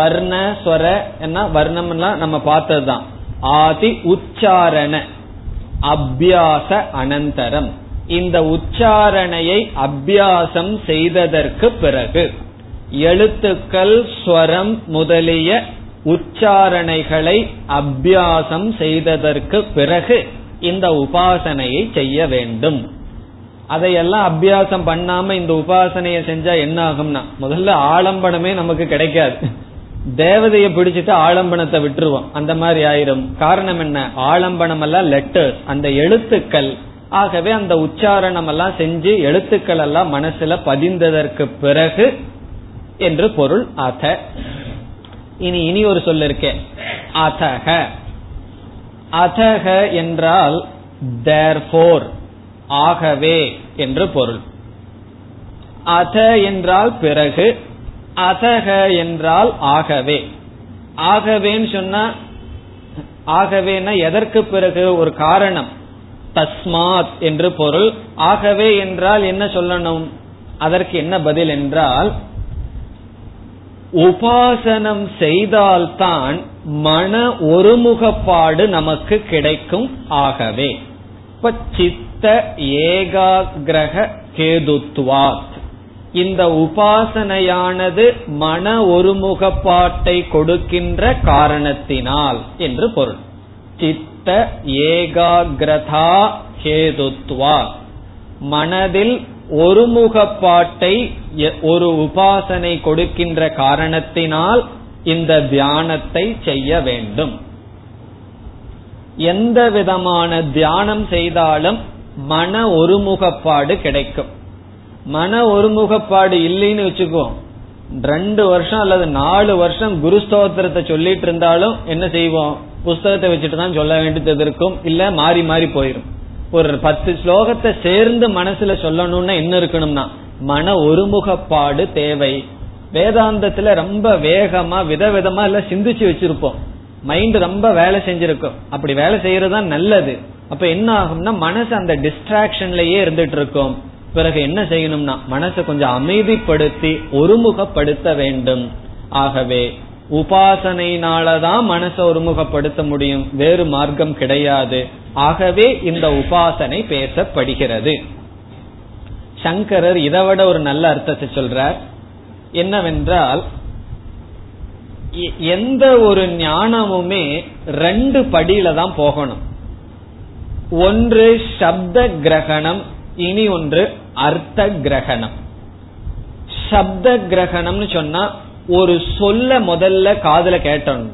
வர்ணஸ்வர என்ன, வர்ணம் எல்லாம் நம்ம பார்த்ததுதான். ஆதி உச்சாரண அபியாச அனந்தரம். இந்த உச்சாரணையை அபியாசம் செய்ததற்கு பிறகு எழுத்துக்கள், ஸ்வரம் முதலிய உச்சாரணைகளை அபியாசம் செய்ததற்கு பிறகு இந்த உபாசனையை செய்ய வேண்டும். அதையெல்லாம் அபியாசம் பண்ணாம இந்த உபாசனையை செஞ்சா என்ன ஆகும்னா முதல்ல ஆலம்பனமே நமக்கு கிடைக்காது. தேவதையை பிடிச்சிட்டு ஆலம்பனத்தை விட்டுருவோம், அந்த மாதிரி ஆயிரும். காரணம் என்ன, ஆலம்பனம் எல்லாம் லெட்டர்ஸ், அந்த எழுத்துக்கள். ஆகவே அந்த உச்சாரணம் எல்லாம் செஞ்சு எழுத்துக்கள் எல்லாம் மனசுல பதிந்ததற்கு பிறகு என்று பொருள் அத. இனி ஒரு சொல்ல இருக்கேன், அதஹ. அதஹ என்றால் therefore, ஆகவே என்று பொருள். அத என்றால் பிறகு, அதக என்றால் ஆகவே. ஆகவேன்னு சொன்னா ஆகவேனா எதற்கு பிறகு ஒரு காரணம், தஸ்மாத் என்று பொருள். ஆகவே என்றால் என்ன சொல்லணும், அதற்கு என்ன பதில் என்றால் உபாசனம் செய்தால்தான் மன ஒருமுகப்பாடு நமக்கு கிடைக்கும். ஆகவே இப்ப சித்த ஏகாகிரக கேதுத்வாத் இந்த உபாசனையானது மன ஒருமுகப்பாட்டை கொடுக்கின்ற காரணத்தினால் என்று பொருள். சித்த ஏகாகிரதா கேதுத்வாத் மனதில் ஒருமுகப்பாட்டை ஒரு உபாசனை கொடுக்கின்ற காரணத்தினால் இந்த தியானத்தை செய்ய வேண்டும். எந்த விதமான தியானம் செய்தாலும் மன ஒருமுகப்பாடு கிடைக்கும். மன ஒருமுகப்பாடு இல்லைன்னு வச்சுக்கோ, 2 வருஷம் அல்லது 4 வருஷம் குருஸ்தோத்திரத்தை சொல்லிட்டு இருந்தாலும் என்ன செய்வோம், புஸ்தகத்தை வச்சுட்டு தான் சொல்ல வேண்டியது இருக்கும், இல்ல மாறி மாறி போயிடும். ஒரு 10 ஸ்லோகத்தை சேர்ந்து மனசுல சொல்லணும்னா என்ன இருக்கணும்னா மன ஒருமுகப்பாடு தேவை. வேதாந்தத்துல ரொம்ப வேகமா விதவிதமா இல்ல சிந்திச்சு வச்சிருப்போம், மைண்ட் ரொம்ப வேலை செஞ்சிருக்கும். அப்படி வேலை செய்யறதா நல்லது. அப்ப என்ன ஆகும்னா மனசு அந்த டிஸ்ட்ராக்ஷன்லயே இருந்துட்டு இருக்கும். பிறகு என்ன செய்யணும்னா மனசை கொஞ்சம் அமைதிப்படுத்தி ஒருமுகப்படுத்த வேண்டும். ஆகவே உபாசனையினாலதான் மனசை ஒருமுகப்படுத்த முடியும், வேறு மார்க்கம் கிடையாது. ஆகவே இந்த உபாசனை பேசப்படுகிறது. சங்கரர் இதை விட ஒரு நல்ல அர்த்தத்தை சொல்றார். என்னவென்றால் எந்த ஒரு ஞானமுமே 2 படியில தான் போகணும். ஒன்று சப்த கிரகணம், இனி ஒன்று அர்த்த கிரகணம். சப்த கிரகணம்னு சொன்னா ஒரு சொல்ல முதல்ல காதுல கேட்டணும்,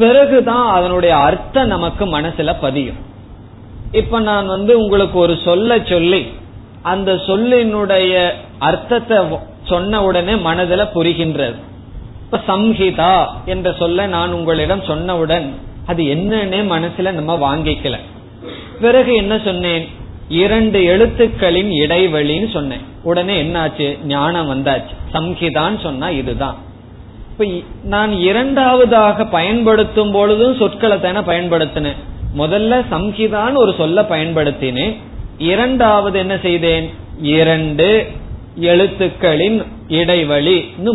பிறகுதான் அதனுடைய அர்த்தம் நமக்கு மனசுல பதியும். இப்ப நான் உங்களுக்கு ஒரு சொல்ல சொல்லி அந்த சொல்லினுடைய அர்த்தத்தை சொன்ன உடனே மனதுல புரிகின்றது. இப்ப சம்ஹிதா என்ற சொல்ல நான் உங்களிடம் சொன்னவுடன் அது என்னன்னே மனசுல நம்ம வாங்கிக்கல. பிறகு என்ன சொன்னேன், 2 எழுத்துக்களின் இடைவெளின்னு சொன்னேன். உடனே என்னாச்சு, ஞானம் வந்தாச்சு. சம்ஹிதான் சொன்னா இதுதான். இப்ப நான் 2வதாக பயன்படுத்தும் பொழுதும் சொற்களை தானே பயன்படுத்தினேன். முதல்ல சம்ஹிதான் ஒரு சொல்ல பயன்படுத்தினேன். 2வது என்ன செய்தேன், 2 எழுத்துக்களின் இடைவெளி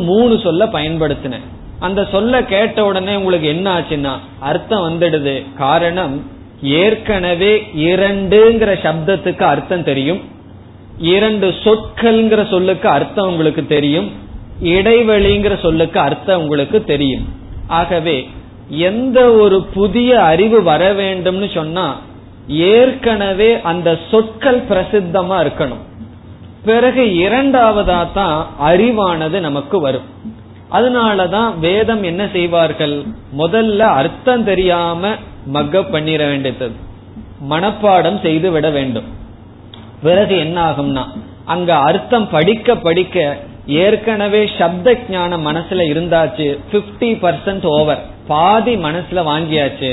3 சொல்ல பயன்படுத்தினேன். அந்த சொல்ல கேட்ட உடனே உங்களுக்கு என்ன ஆச்சுன்னா அர்த்தம் வந்துடுது. காரணம் ஏற்கனவே 2ங்கிற சப்தத்துக்கு அர்த்தம் தெரியும், 2 சொற்கள்ங்கிற சொல்லுக்கு அர்த்தம் உங்களுக்கு தெரியும், இடைவெளிங்கிற சொல்லுக்கு அர்த்தம் உங்களுக்கு தெரியும். ஆகவே எந்த ஒரு புதிய அறிவு வர வேண்டும்னு சொன்னா ஏற்கனவே அந்த சொற்கள் பிரசித்தமா இருக்கணும். பிறகு 2வதா தான் அறிவானது நமக்கு வரும். அதனாலதான் வேதம் என்ன செய்வார்கள், முதல்ல அர்த்தம் தெரியாம மக்கப் பண்ணிட வேண்டியது, மனப்பாடம் செய்து விட வேண்டும். பிறகு என்ன ஆகும்னா அங்க அர்த்தம் படிக்க படிக்க ஏற்கனவே சப்த ஞானம் மனசுல இருந்தாச்சு, 50% ஓவர், பாதி மனசுல வாங்கியாச்சு.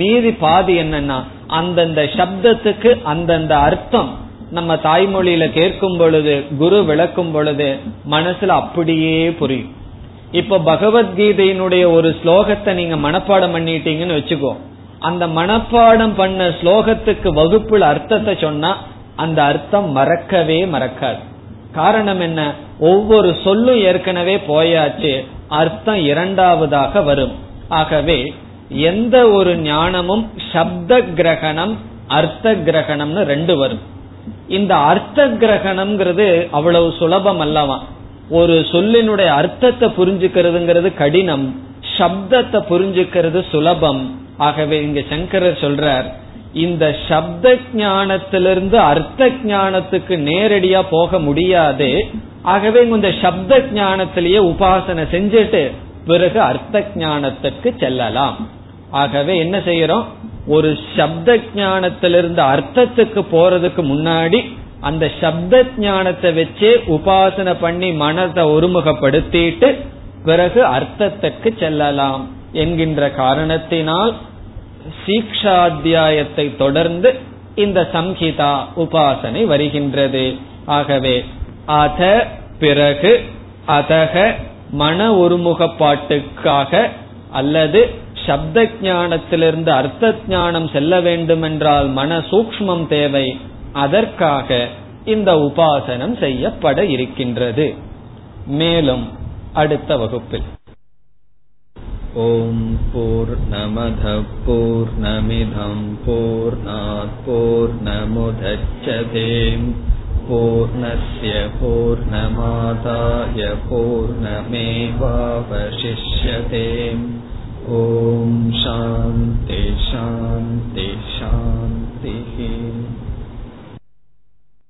மீதி பாதி என்னன்னா அந்தந்த சப்தத்துக்கு அந்தந்த அர்த்தம் நம்ம தாய்மொழியில கேட்கும் பொழுது குரு விளக்கும் பொழுது மனசுல அப்படியே புரியும். இப்ப பகவத்கீதையினுடைய ஒரு ஸ்லோகத்தை நீங்க மனப்பாடம் பண்ணிட்டீங்கன்னு வச்சுக்கோ, அந்த மனப்பாடம் பண்ண ஸ்லோகத்துக்கு வகுப்புல அர்த்தத்தை சொன்னா அந்த அர்த்தம் மறக்கவே மறக்காது. காரணம் என்ன, ஒவ்வொரு சொல்லும் ஏற்கனவே போயாச்சு, அர்த்தம் 2வதாக வரும். ஆகவே எந்த ஒரு ஞானமும் சப்த கிரகணம் அர்த்த கிரகணம்னு 2 வரும். இந்த அர்த்த கிரகணம்ங்கிறது அவ்வளவு சுலபம் அல்லவா, ஒரு சொல்லினுடைய அர்த்தத்தை புரிஞ்சுக்கிறதுங்கிறது கடினம், சப்தத்தை புரிஞ்சுக்கிறது சுலபம். ஆகவே இங்க சங்கரர் சொல்றார் இந்த சப்த ஞானத்திலிருந்து அர்த்த ஞானத்துக்கு நேரடியா போக முடியாது. ஆகவே இந்த சப்த ஞானத்திலேயே உபாசனை செஞ்சுட்டு பிறகு அர்த்த ஞானத்துக்கு செல்லலாம். ஆகவே என்ன செய்யறோம், ஒரு சப்த ஞானத்திலிருந்து அர்த்தத்துக்கு போறதுக்கு முன்னாடி அந்த சப்த ஞானத்தை வச்சே உபாசனை பண்ணி மனதை ஒருமுகப்படுத்திட்டு பிறகு அர்த்தத்துக்கு செல்லலாம் என்கின்ற காரணத்தினால் சீக்ஷாத்தியாயத்தை தொடர்ந்து இந்த சம்ஹிதா உபாசனை வருகின்றது. ஆகவே அத பிறகு, அதக மன ஒருமுகப்பாட்டுக்காக அல்லது சப்த ஞானத்திலிருந்து அர்த்த ஞானம் செல்ல வேண்டுமென்றால் மன சூக்மம் தேவை. அதற்காக இந்த உபாசனம் செய்யப்பட இருக்கின்றது. மேலும் அடுத்த வகுப்பில். ஓம் பூர்ணமதః பூர்ணமிதம் பூர்ணாத் பூர்ணமுதச்யதே பூர்ணஸ்ய பூர்ணமாதாய பூர்ணமேவாவசிஷ்யதே. ஓம் சாந்தி சாந்தி சாந்தி.